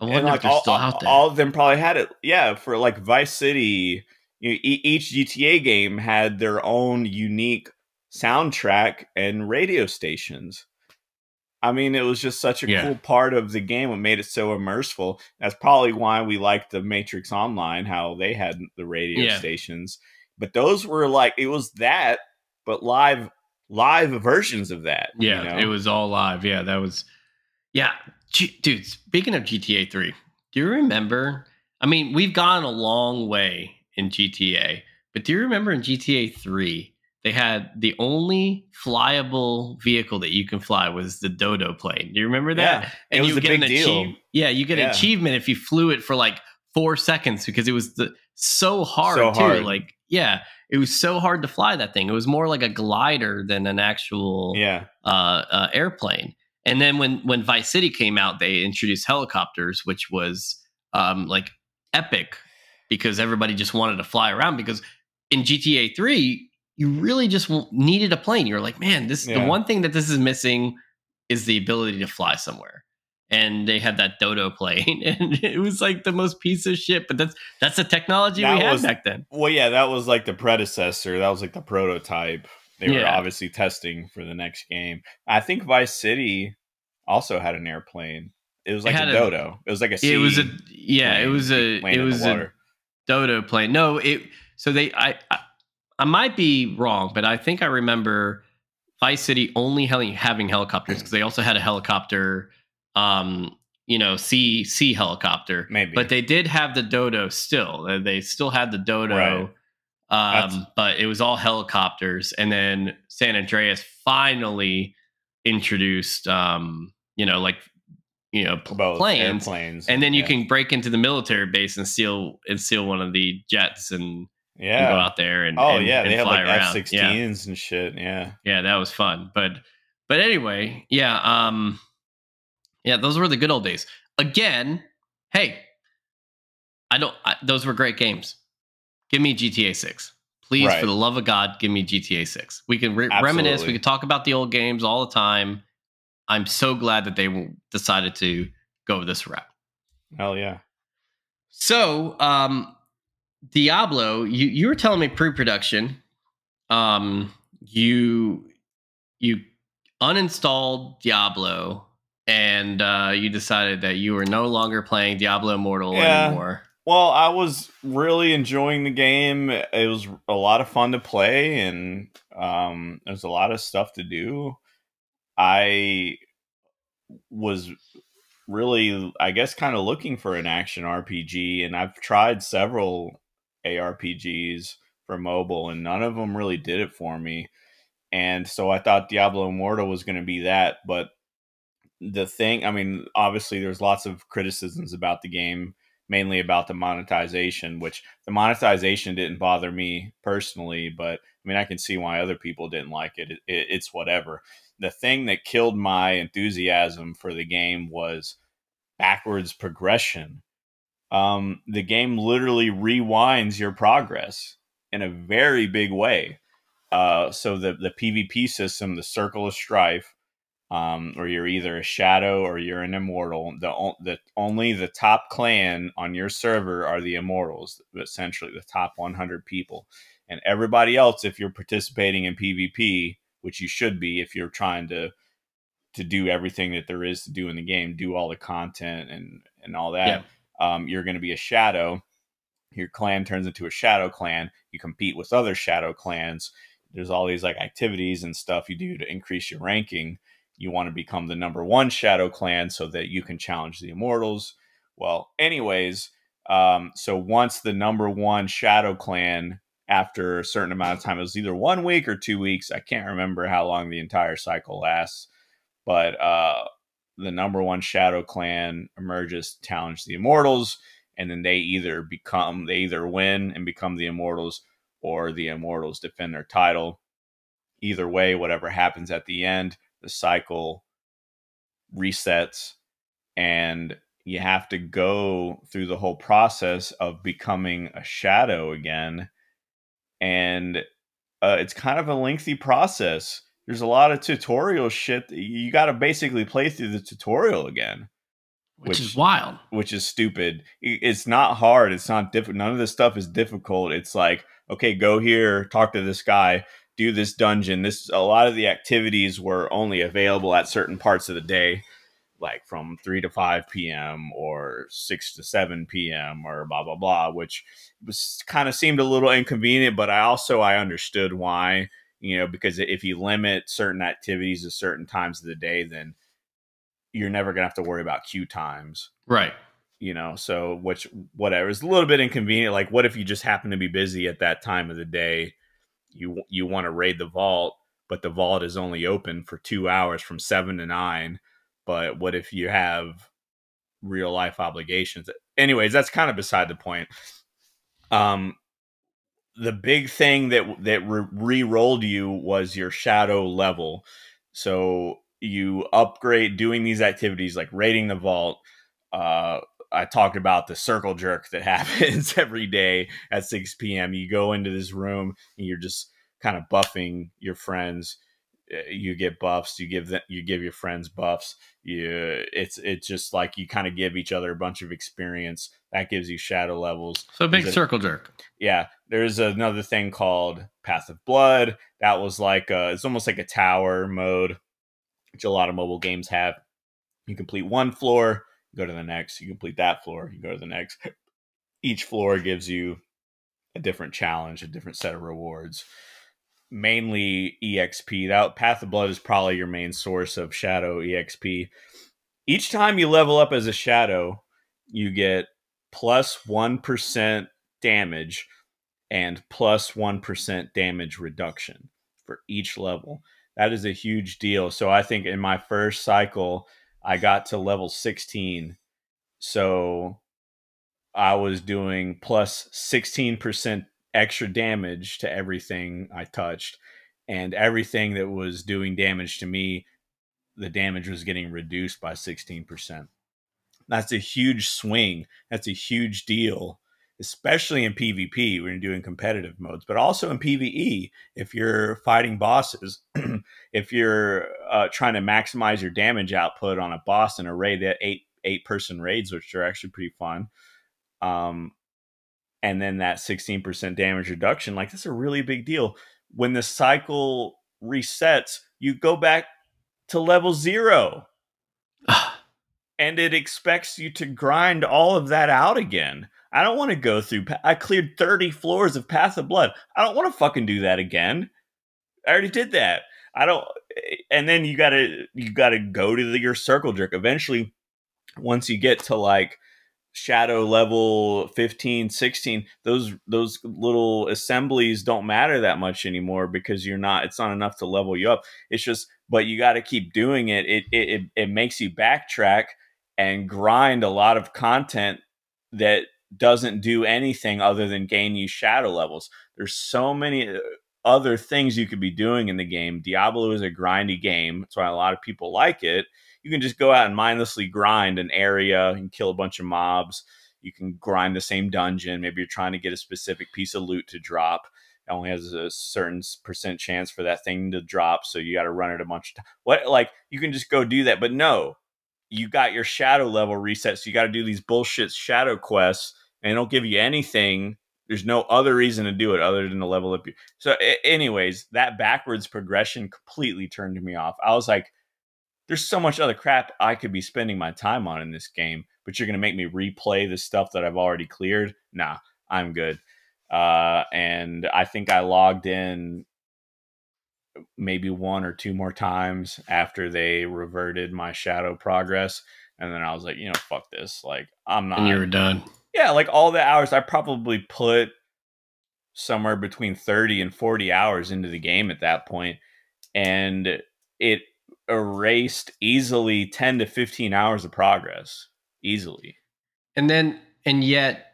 I wonder like if they're all, still out there. All of them probably had it. Yeah, for like Vice City, you know, each G T A game had their own unique soundtrack and radio stations. I mean, it was just such a yeah. cool part of the game. What made it so immersive. That's probably why we liked the Matrix Online, how they had the radio yeah. stations. But those were like it was that, but live, live versions of that. Yeah, you know? It was all live. Yeah, that was. Yeah, G- dude. Speaking of G T A three, do you remember? I mean, we've gone a long way in G T A, but do you remember in G T A three? They had the only flyable vehicle that you can fly was the Dodo plane. Do you remember that? Yeah, and it was you a get big an achieve- deal. Yeah, you get yeah. an achievement if you flew it for like four seconds because it was the, so hard so too. Hard. Like, yeah, it was so hard to fly that thing. It was more like a glider than an actual yeah. uh, uh, airplane. And then when when Vice City came out, they introduced helicopters, which was um, like epic because everybody just wanted to fly around. Because in G T A three. You really just needed a plane. You're like, man, this yeah. the one thing that this is missing is the ability to fly somewhere. And they had that Dodo plane, and it was like the most piece of shit. But that's that's the technology that we was, had back then. Well, yeah, that was like the predecessor. That was like the prototype. They were yeah. obviously testing for the next game. I think Vice City also had an airplane. It was like it a Dodo. A, it was like a. Sea it was a yeah. Plane, it was a it was a Dodo plane. No, it. So they I. I I might be wrong, but I think I remember Vice City only heli- having helicopters because they also had a helicopter, um, you know, sea sea helicopter. Maybe, but they did have the Dodo still. They still had the Dodo, right. um, but it was all helicopters. And then San Andreas finally introduced, um, you know, like you know, Both planes, airplanes, and then you yeah. can break into the military base and steal and steal one of the jets and. Yeah, go out there and oh and, yeah, and they have like around. F sixteens yeah. and shit. Yeah, yeah, that was fun. But but anyway, yeah, um, yeah, those were the good old days. Again, hey, I don't. I, those were great games. Give me G T A six, please, right. for the love of God. Give me G T A six. We can re- reminisce. We can talk about the old games all the time. I'm so glad that they decided to go this route. Hell yeah. So, um, Diablo, you, you were telling me pre-production, um, you, you uninstalled Diablo and, uh, you decided that you were no longer playing Diablo Immortal yeah. anymore. Well, I was really enjoying the game. It was a lot of fun to play, and um, there was a lot of stuff to do. I was really, I guess, kind of looking for an action R P G, and I've tried several A R P Gs for mobile, and none of them really did it for me. And so I thought Diablo Immortal was going to be that, but the thing, I mean, obviously there's lots of criticisms about the game, mainly about the monetization, which the monetization didn't bother me personally, but I mean, I can see why other people didn't like it. It, it it's whatever. The thing that killed my enthusiasm for the game was backwards progression. Um, the game literally rewinds your progress in a very big way. Uh, so the, the PvP system, the Circle of Strife, um, or you're either a shadow or you're an immortal. The, the only the top clan on your server are the immortals, essentially the top one hundred people. And everybody else, if you're participating in PvP, which you should be if you're trying to to do everything that there is to do in the game, do all the content and, and all that, yeah. um, you're going to be a shadow. Your clan turns into a shadow clan. You compete with other shadow clans. There's all these like activities and stuff you do to increase your ranking. You want to become the number one shadow clan so that you can challenge the immortals. Well, anyways, um, so once the number one shadow clan, after a certain amount of time, it was either one week or two weeks. I can't remember how long the entire cycle lasts, but uh, the number one shadow clan emerges to challenge the immortals, and then they either become, they either win and become the immortals, or the immortals defend their title. Either way, whatever happens at the end, the cycle resets, and you have to go through the whole process of becoming a shadow again. And uh, it's kind of a lengthy process. There's a lot of tutorial shit. You got to basically play through the tutorial again. Which, which is wild. Which is stupid. It's not hard. It's not difficult. None of this stuff is difficult. It's like, okay, go here, talk to this guy, do this dungeon. This a lot of the activities were only available at certain parts of the day, like from three to five p.m. or six to seven p.m. or blah, blah, blah, which was kind of seemed a little inconvenient, but I also, I understood why, you know, because if you limit certain activities at certain times of the day, then you're never going to have to worry about queue times. Right. You know, so which, whatever, is a little bit inconvenient. Like what if you just happen to be busy at that time of the day? You, you want to raid the vault, but the vault is only open for two hours from seven to nine. But what if you have real life obligations? Anyways, that's kind of beside the point. Um, the big thing that that re-rolled you was your shadow level. So you upgrade doing these activities like raiding the vault. Uh, I talked about the circle jerk that happens every day at six p.m. You go into this room and you're just kind of buffing your friends. You get buffs, you give them, you give your friends buffs. You, it's it's just like you kind of give each other a bunch of experience that gives you shadow levels. So big circle jerk. Yeah, there's another thing called Path of Blood. That was like a, it's almost like a tower mode, which a lot of mobile games have. You complete one floor, go to the next. You complete that floor, you go to the next. Each floor gives you a different challenge, a different set of rewards. Mainly E X P. That Path of Blood is probably your main source of shadow E X P. Each time you level up as a shadow, you get plus one percent damage and plus one percent damage reduction for each level. That is a huge deal. So I think in my first cycle, I got to level sixteen. So I was doing plus sixteen percent extra damage to everything I touched, and everything that was doing damage to me, the damage was getting reduced by sixteen percent. That's a huge swing. That's a huge deal, especially in PvP when you're doing competitive modes, but also in PvE. If you're fighting bosses, if you're uh, trying to maximize your damage output on a boss in a raid. They had eight eight person raids, which are actually pretty fun. Um, and then that sixteen percent damage reduction, like that's a really big deal. When the cycle resets, you go back to level zero, and it expects you to grind all of that out again. I don't want to go through. I cleared thirty floors of Path of Blood. I don't want to fucking do that again. I already did that. I don't. And then you gotta you gotta go to the, your circle jerk. Eventually, once you get to like shadow level fifteen, sixteen, those those little assemblies don't matter that much anymore because you're not. It's not enough to level you up. It's just. But you got to keep doing it. It it it makes you backtrack and grind a lot of content that doesn't do anything other than gain you shadow levels. There's so many other things you could be doing in the game. Diablo is a grindy game. That's why a lot of people like it. You can just go out and mindlessly grind an area and kill a bunch of mobs. You can grind the same dungeon. Maybe you're trying to get a specific piece of loot to drop. It only has a certain percent chance for that thing to drop, so you got to run it a bunch of times. What, like, you can just go do that, but no. You got your shadow level reset, so you got to do these bullshit shadow quests, and they don't give you anything. There's no other reason to do it other than to level up. You. So anyways, that backwards progression completely turned me off. I was like, there's so much other crap I could be spending my time on in this game, but you're going to make me replay the stuff that I've already cleared? Nah, I'm good. Uh, and I think I logged in maybe one or two more times after they reverted my shadow progress. And then I was like, you know, fuck this. Like, I'm not. And you were done. Yeah, like all the hours, I probably put somewhere between thirty and forty hours into the game at that point, and it erased easily ten to fifteen hours of progress, easily. And then, and yet,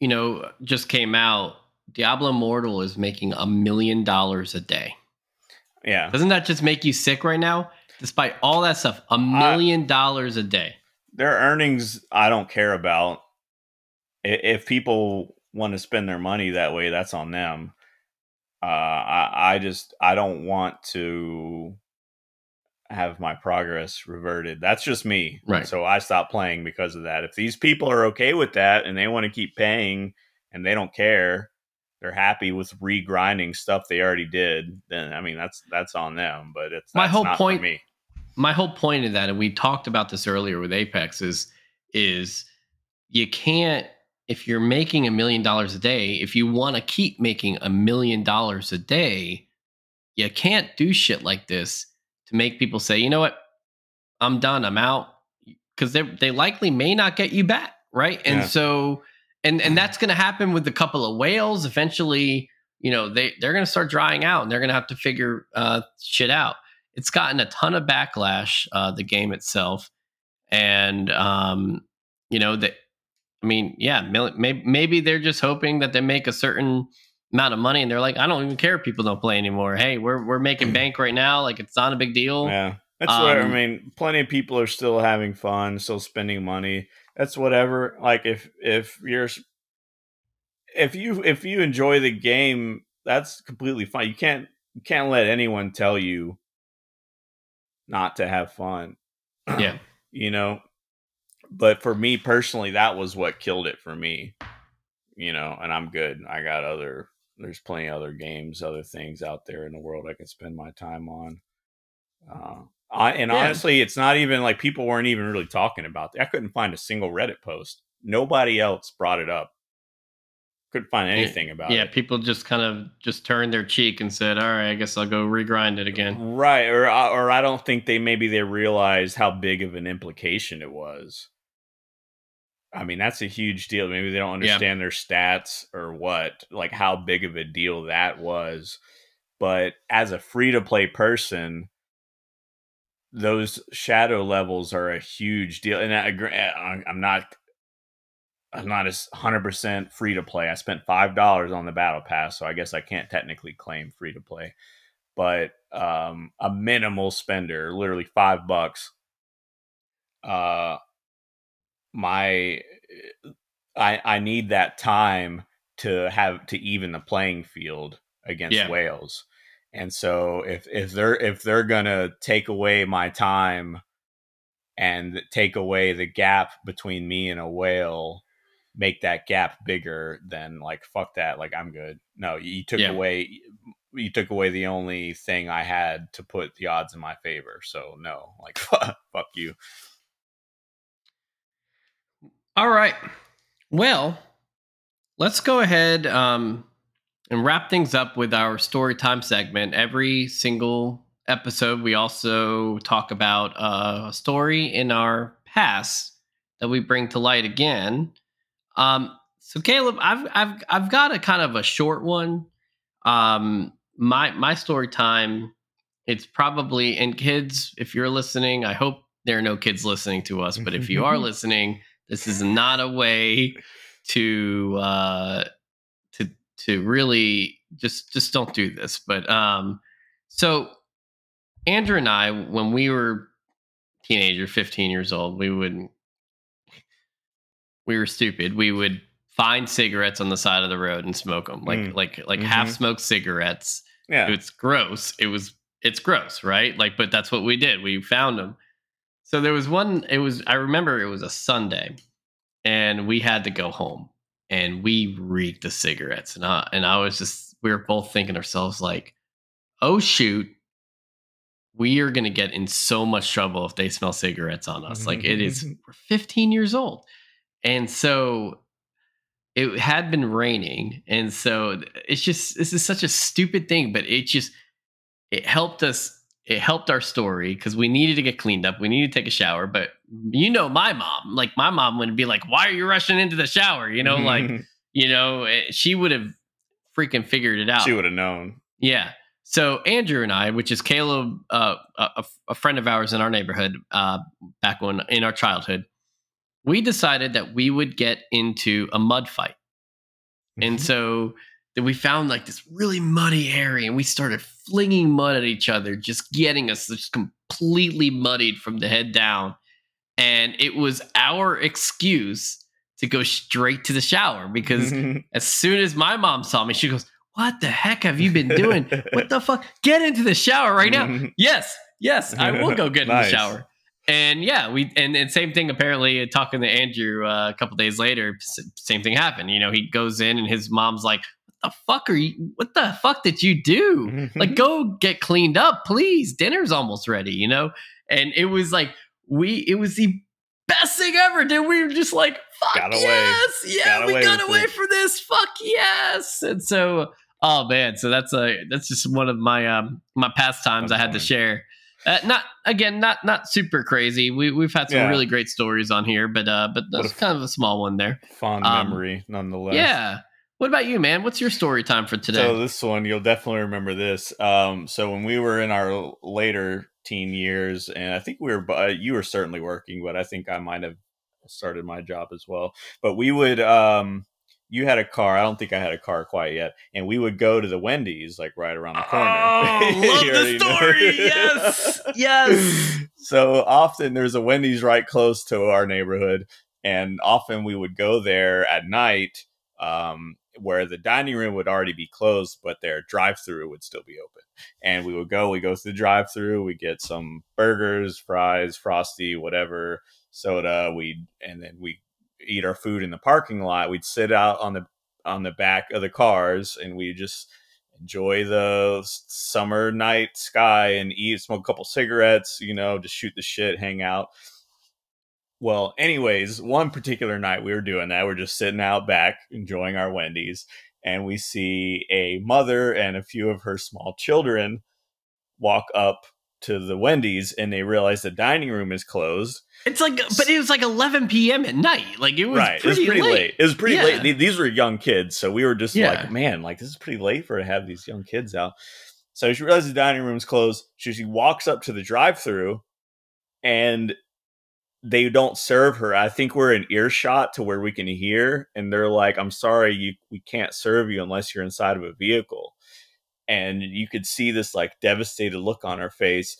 you know, just came out, Diablo Immortal is making a million dollars a day. Yeah. Doesn't that just make you sick right now? Despite all that stuff, a million I, dollars a day. Their earnings, I don't care about. If people want to spend their money that way, that's on them. Uh, I, I just, I don't want to have my progress reverted. That's just me. Right. So I stopped playing because of that. If these people are okay with that and they want to keep paying and they don't care, they're happy with regrinding stuff they already did, then, I mean, that's, that's on them, but it's my whole point, me. My whole point of that, and we talked about this earlier with Apex, is, is you can't, if you're making a million dollars a day, if you want to keep making a million dollars a day, you can't do shit like this to make people say, you know what, I'm done, I'm out, because they they likely may not get you back, right? And yeah. so, and and that's going to happen with a couple of whales. Eventually, you know, they they're going to start drying out, and they're going to have to figure uh, shit out. It's gotten a ton of backlash, uh, the game itself, and um, you know that. I mean, yeah, maybe, maybe they're just hoping that they make a certain amount of money and they're like, I don't even care if people don't play anymore. Hey, we're we're making bank right now. Like, it's not a big deal. Yeah, that's um, what I mean. Plenty of people are still having fun, still spending money. That's whatever. Like, if if you're if you if you enjoy the game, that's completely fine. You can't you can't let anyone tell you not to have fun. Yeah, you know. But for me personally, that was what killed it for me, you know, and I'm good. I got other, there's plenty of other games, other things out there in the world I can spend my time on. Uh, I, and yeah. honestly, it's not even like people weren't even really talking about it. I couldn't find a single Reddit post. Nobody else brought it up. Couldn't find anything about yeah, it. Yeah, people just kind of just turned their cheek and said, all right, I guess I'll go regrind it again. Right. Or, or I don't think they maybe they realized how big of an implication it was. I mean, that's a huge deal. Maybe they don't understand yeah. their stats or what, like how big of a deal that was. But as a free-to-play person, those shadow levels are a huge deal. And I agree, I'm not, I'm not as one hundred percent free-to-play. I spent five dollars on the Battle Pass, so I guess I can't technically claim free-to-play. But um, a minimal spender, literally five bucks. Uh... my I I need that time to have to even the playing field against yeah. Wales. And so if if they're if they're gonna take away my time and take away the gap between me and a whale, make that gap bigger, then like fuck that, like I'm good. No, you took yeah. away you took away the only thing I had to put the odds in my favor. So no, like fuck, fuck you. All right. Well, let's go ahead um, and wrap things up with our story time segment. Every single episode, we also talk about uh, a story in our past that we bring to light again. Um, so, Caleb, I've I've I've got a kind of a short one. Um, my my story time, it's probably, and kids, if you're listening, I hope there are no kids listening to us, but if you are listening, this is not a way to uh, to to really just just don't do this. But um, so Andrew and I, when we were teenager, fifteen years old, we would we were stupid. We would find cigarettes on the side of the road and smoke them, like mm. like like mm-hmm. half smoked cigarettes. Yeah, it's gross. It was it's gross, right? Like, but that's what we did. We found them. So there was one, it was, I remember it was a Sunday and we had to go home and we reeked the cigarettes. And I, and I was just, we were both thinking ourselves like, oh shoot, we are going to get in so much trouble if they smell cigarettes on us. Mm-hmm. Like it is, we're fifteen years old. And so it had been raining. And so it's just, this is such a stupid thing, but it just, it helped us. It helped our story because we needed to get cleaned up. We needed to take a shower. But, you know, my mom, like my mom would be like, why are you rushing into the shower? You know, like, you know, it, she would have freaking figured it out. She would have known. Yeah. So Andrew and I, which is Caleb, uh, a, a friend of ours in our neighborhood uh, back when in our childhood, we decided that we would get into a mud fight. Mm-hmm. And so that we found like this really muddy area and we started flinging mud at each other, just getting us just completely muddied from the head down. And it was our excuse to go straight to the shower because as soon as my mom saw me, she goes, what the heck have you been doing? What the fuck? Get into the shower right now. Yes. Yes. I will go get nice. in the shower. And yeah, we, and, and same thing, apparently talking to Andrew uh, a couple days later, same thing happened. You know, he goes in and his mom's like, the fuck are you, what the fuck did you do? Like, go get cleaned up, please. Dinner's almost ready, you know? And it was like, we, it was the best thing ever, dude. We were just like, fuck yes. Yeah, we got away from this. Fuck yes. And so, oh man. So that's a, that's just one of my, um, my pastimes I had to share. Uh, not again, not not super crazy. We we've had some yeah. really great stories on here, but uh, but that's kind of a small one there. Fond um, memory, nonetheless. Yeah. What about you, man? What's your story time for today? So this one, you'll definitely remember this. Um, so when we were in our later teen years, and I think we were, uh, you were certainly working, but I think I might have started my job as well. But we would, um, you had a car. I don't think I had a car quite yet. And we would go to the Wendy's, like right around the corner. Oh, love the story. Yes. Yes. So often there's a Wendy's right close to our neighborhood. And often we would go there at night. Um, where the dining room would already be closed, but their drive-through would still be open. And we would go, we go through the drive-through, we get some burgers, fries, Frosty, whatever, soda. We and then we eat our food in the parking lot. We'd sit out on the on the back of the cars, and we just enjoy the summer night sky and eat, smoke a couple cigarettes, you know, just shoot the shit, hang out. Well, anyways, one particular night we were doing that. We're just sitting out back enjoying our Wendy's, and we see a mother and a few of her small children walk up to the Wendy's, and they realize the dining room is closed. It's like, but it was like eleven p.m. at night. Like it was, right. pretty, it was pretty late. late. It was pretty yeah. late. These were young kids. So we were just yeah. like, man, like this is pretty late for to have these young kids out. So she realizes the dining room is closed. She, she walks up to the drive-thru, and they don't serve her. I think we're in earshot to where we can hear. And they're like, I'm sorry, you, we can't serve you unless you're inside of a vehicle. And you could see this like devastated look on her face.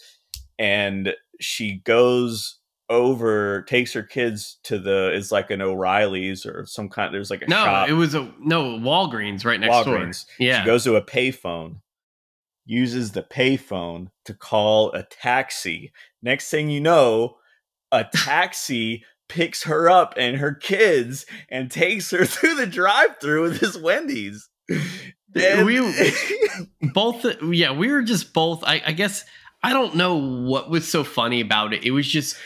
And she goes over, takes her kids to the, it's like an O'Reilly's or some kind. There's like a no, shop. it was a, no, Walgreens right next Walgreens. door. Yeah. She goes to a payphone uses the payphone to call a taxi. Next thing you know, a taxi picks her up and her kids and takes her through the drive-thru with his Wendy's. And we both, yeah, we were just both. I, I guess I don't know what was so funny about it. It was just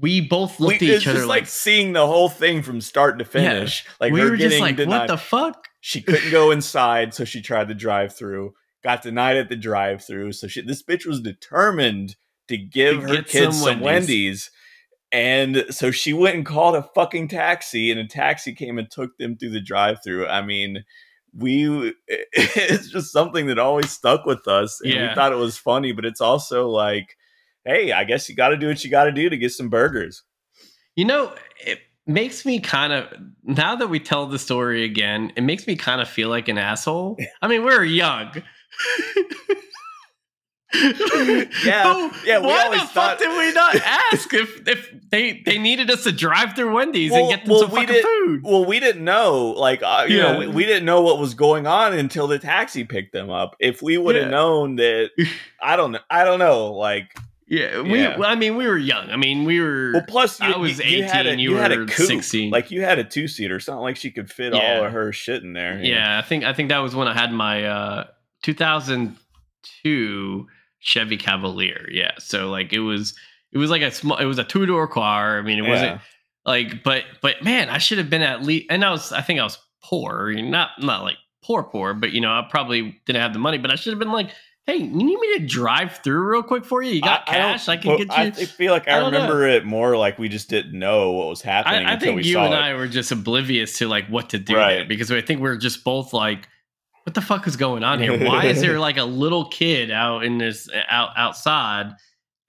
we both looked we, at each other like, like seeing the whole thing from start to finish. Yeah, like we were just like, denied. What the fuck? She couldn't go inside, so she tried the drive-thru. Got denied at the drive-thru, so she, this bitch was determined to give to her kids some Wendy's. some Wendy's. And so she went and called a fucking taxi, and a taxi came and took them through the drive-thru. I mean, we it's just something that always stuck with us, and yeah. we thought it was funny, but it's also like, hey, I guess you got to do what you got to do to get some burgers. You know, it makes me kind of, now that we tell the story again, it makes me kind of feel like an asshole. I mean, we're young. yeah, yeah. We Why the thought... fuck did we not ask if if they they needed us to drive through Wendy's well, and get them well, some fucking did, food? Well, we didn't know. Like, uh, you yeah. know, we, we didn't know what was going on until the taxi picked them up. If we would have yeah. known that, I don't know. I don't know. Like, yeah, we. Yeah. Well, I mean, we were young. I mean, we were. Well, plus, you, I was you, eighteen, you had a, and you, you had were a sixteen. Like, you had a two seater. It's not like she could fit yeah. all of her shit in there. Yeah, know? I think I think that was when I had my uh, two thousand two Chevy Cavalier. Yeah, so like it was it was like a small it was a two-door car. I mean, it yeah. wasn't like, but but man, I should have been at least, and I was I think I was poor, not not like poor poor, but you know, I probably didn't have the money, but I should have been like, hey, you need me to drive through real quick for you? You got I, cash? I, I can well, get you. I feel like I, I remember know. it more like we just didn't know what was happening. I, I until think we you saw and it. I were just oblivious to like what to do right. there, because I think we we're just both like, what the fuck is going on here? Why is there like a little kid out in this out outside,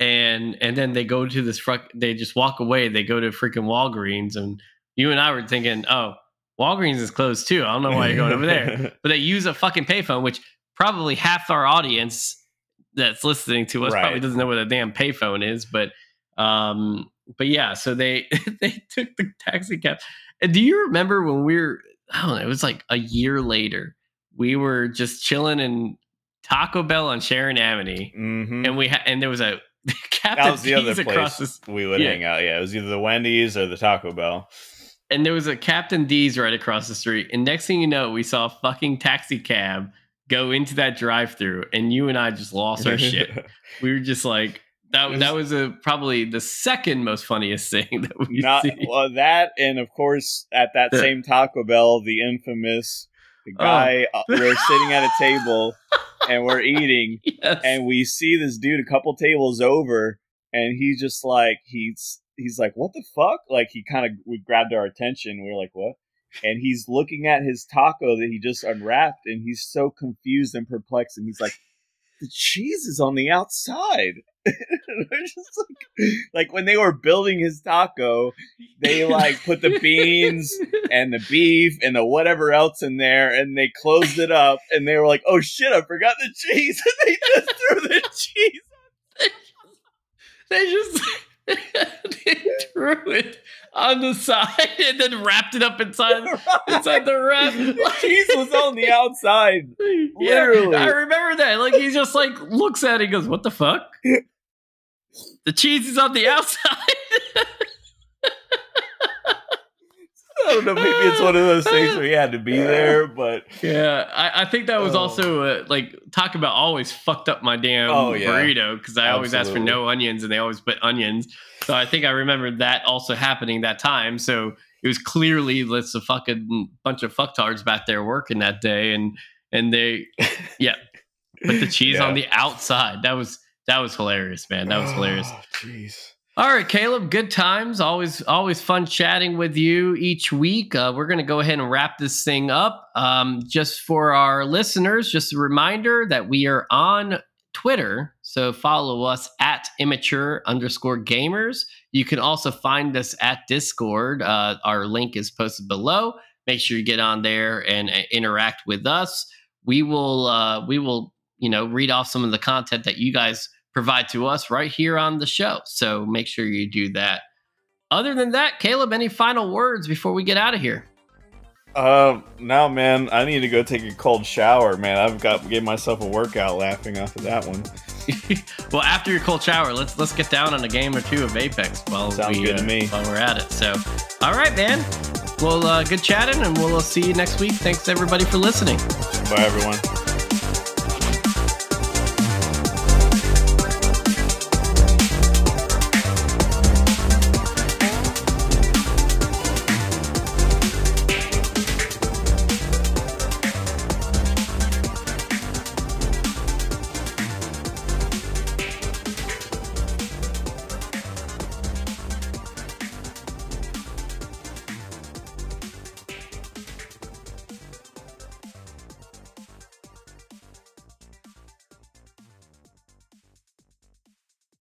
and and then they go to this fuck, they just walk away, they go to freaking Walgreens, and you and I were thinking, oh, Walgreens is closed too, I don't know why you're going over there, but they use a fucking payphone, which probably half our audience that's listening to us right. probably doesn't know what a damn payphone is, but um but yeah, so they they took the taxi cab. And do you remember when we were, I don't know, it was like a year later, we were just chilling in Taco Bell on Sharon Avenue, mm-hmm. and we ha- and there was a Captain that was the D's other place this- we would yeah. hang out. Yeah, it was either the Wendy's or the Taco Bell, and there was a Captain D's right across the street. And next thing you know, we saw a fucking taxi cab go into that drive-thru, and you and I just lost our shit. We were just like, that was, that was a, probably the second most funniest thing that we not, see. Well, that, and of course, at that the, same Taco Bell, the infamous. The guy, oh. we're sitting at a table and we're eating, yes. and we see this dude a couple tables over, and he's just like, he's he's like, what the fuck? Like, he kind of we grabbed our attention. We were like, what? And he's looking at his taco that he just unwrapped, and he's so confused and perplexed, and he's like, the cheese is on the outside. Just like, like when they were building his taco, they like put the beans and the beef and the whatever else in there, and they closed it up, and they were like, oh shit, I forgot the cheese. And they just threw the cheese. They just they threw it on the side and then wrapped it up inside right. inside the wrap. The cheese was on the outside. Literally. Yeah, I remember that. Like, he just like looks at it and goes, what the fuck? The cheese is on the outside. I don't know. Maybe it's one of those things where you had to be there, but yeah, I, I think that was oh. also uh, like talk about always fucked up my damn oh, yeah. burrito, because I Absolutely. always asked for no onions and they always put onions. So I think I remember that also happening that time. So it was clearly let's a fucking bunch of fucktards back there working that day, and and they yeah put the cheese yeah. on the outside. That was. That was hilarious, man. That was hilarious. Jeez. Oh, all right, Caleb. Good times. Always, always fun chatting with you each week. Uh, we're going to go ahead and wrap this thing up. Um, just for our listeners, just a reminder that we are on Twitter. So follow us at immature underscore gamers. You can also find us at Discord. Uh, our link is posted below. Make sure you get on there and uh, interact with us. We will, uh, we will, you know, read off some of the content that you guys provide to us right here on the show. So make sure you do that. Other than that, Caleb, any final words before we get out of here? Um, now, man, I need to go take a cold shower, man. I've got gave myself a workout laughing off of that one. Well, after your cold shower, let's let's get down on a game or two of Apex while Sounds we good to uh, me. while we're at it. So, all right, man. Well, uh, good chatting, and we'll uh, see you next week. Thanks everybody for listening. Bye, everyone.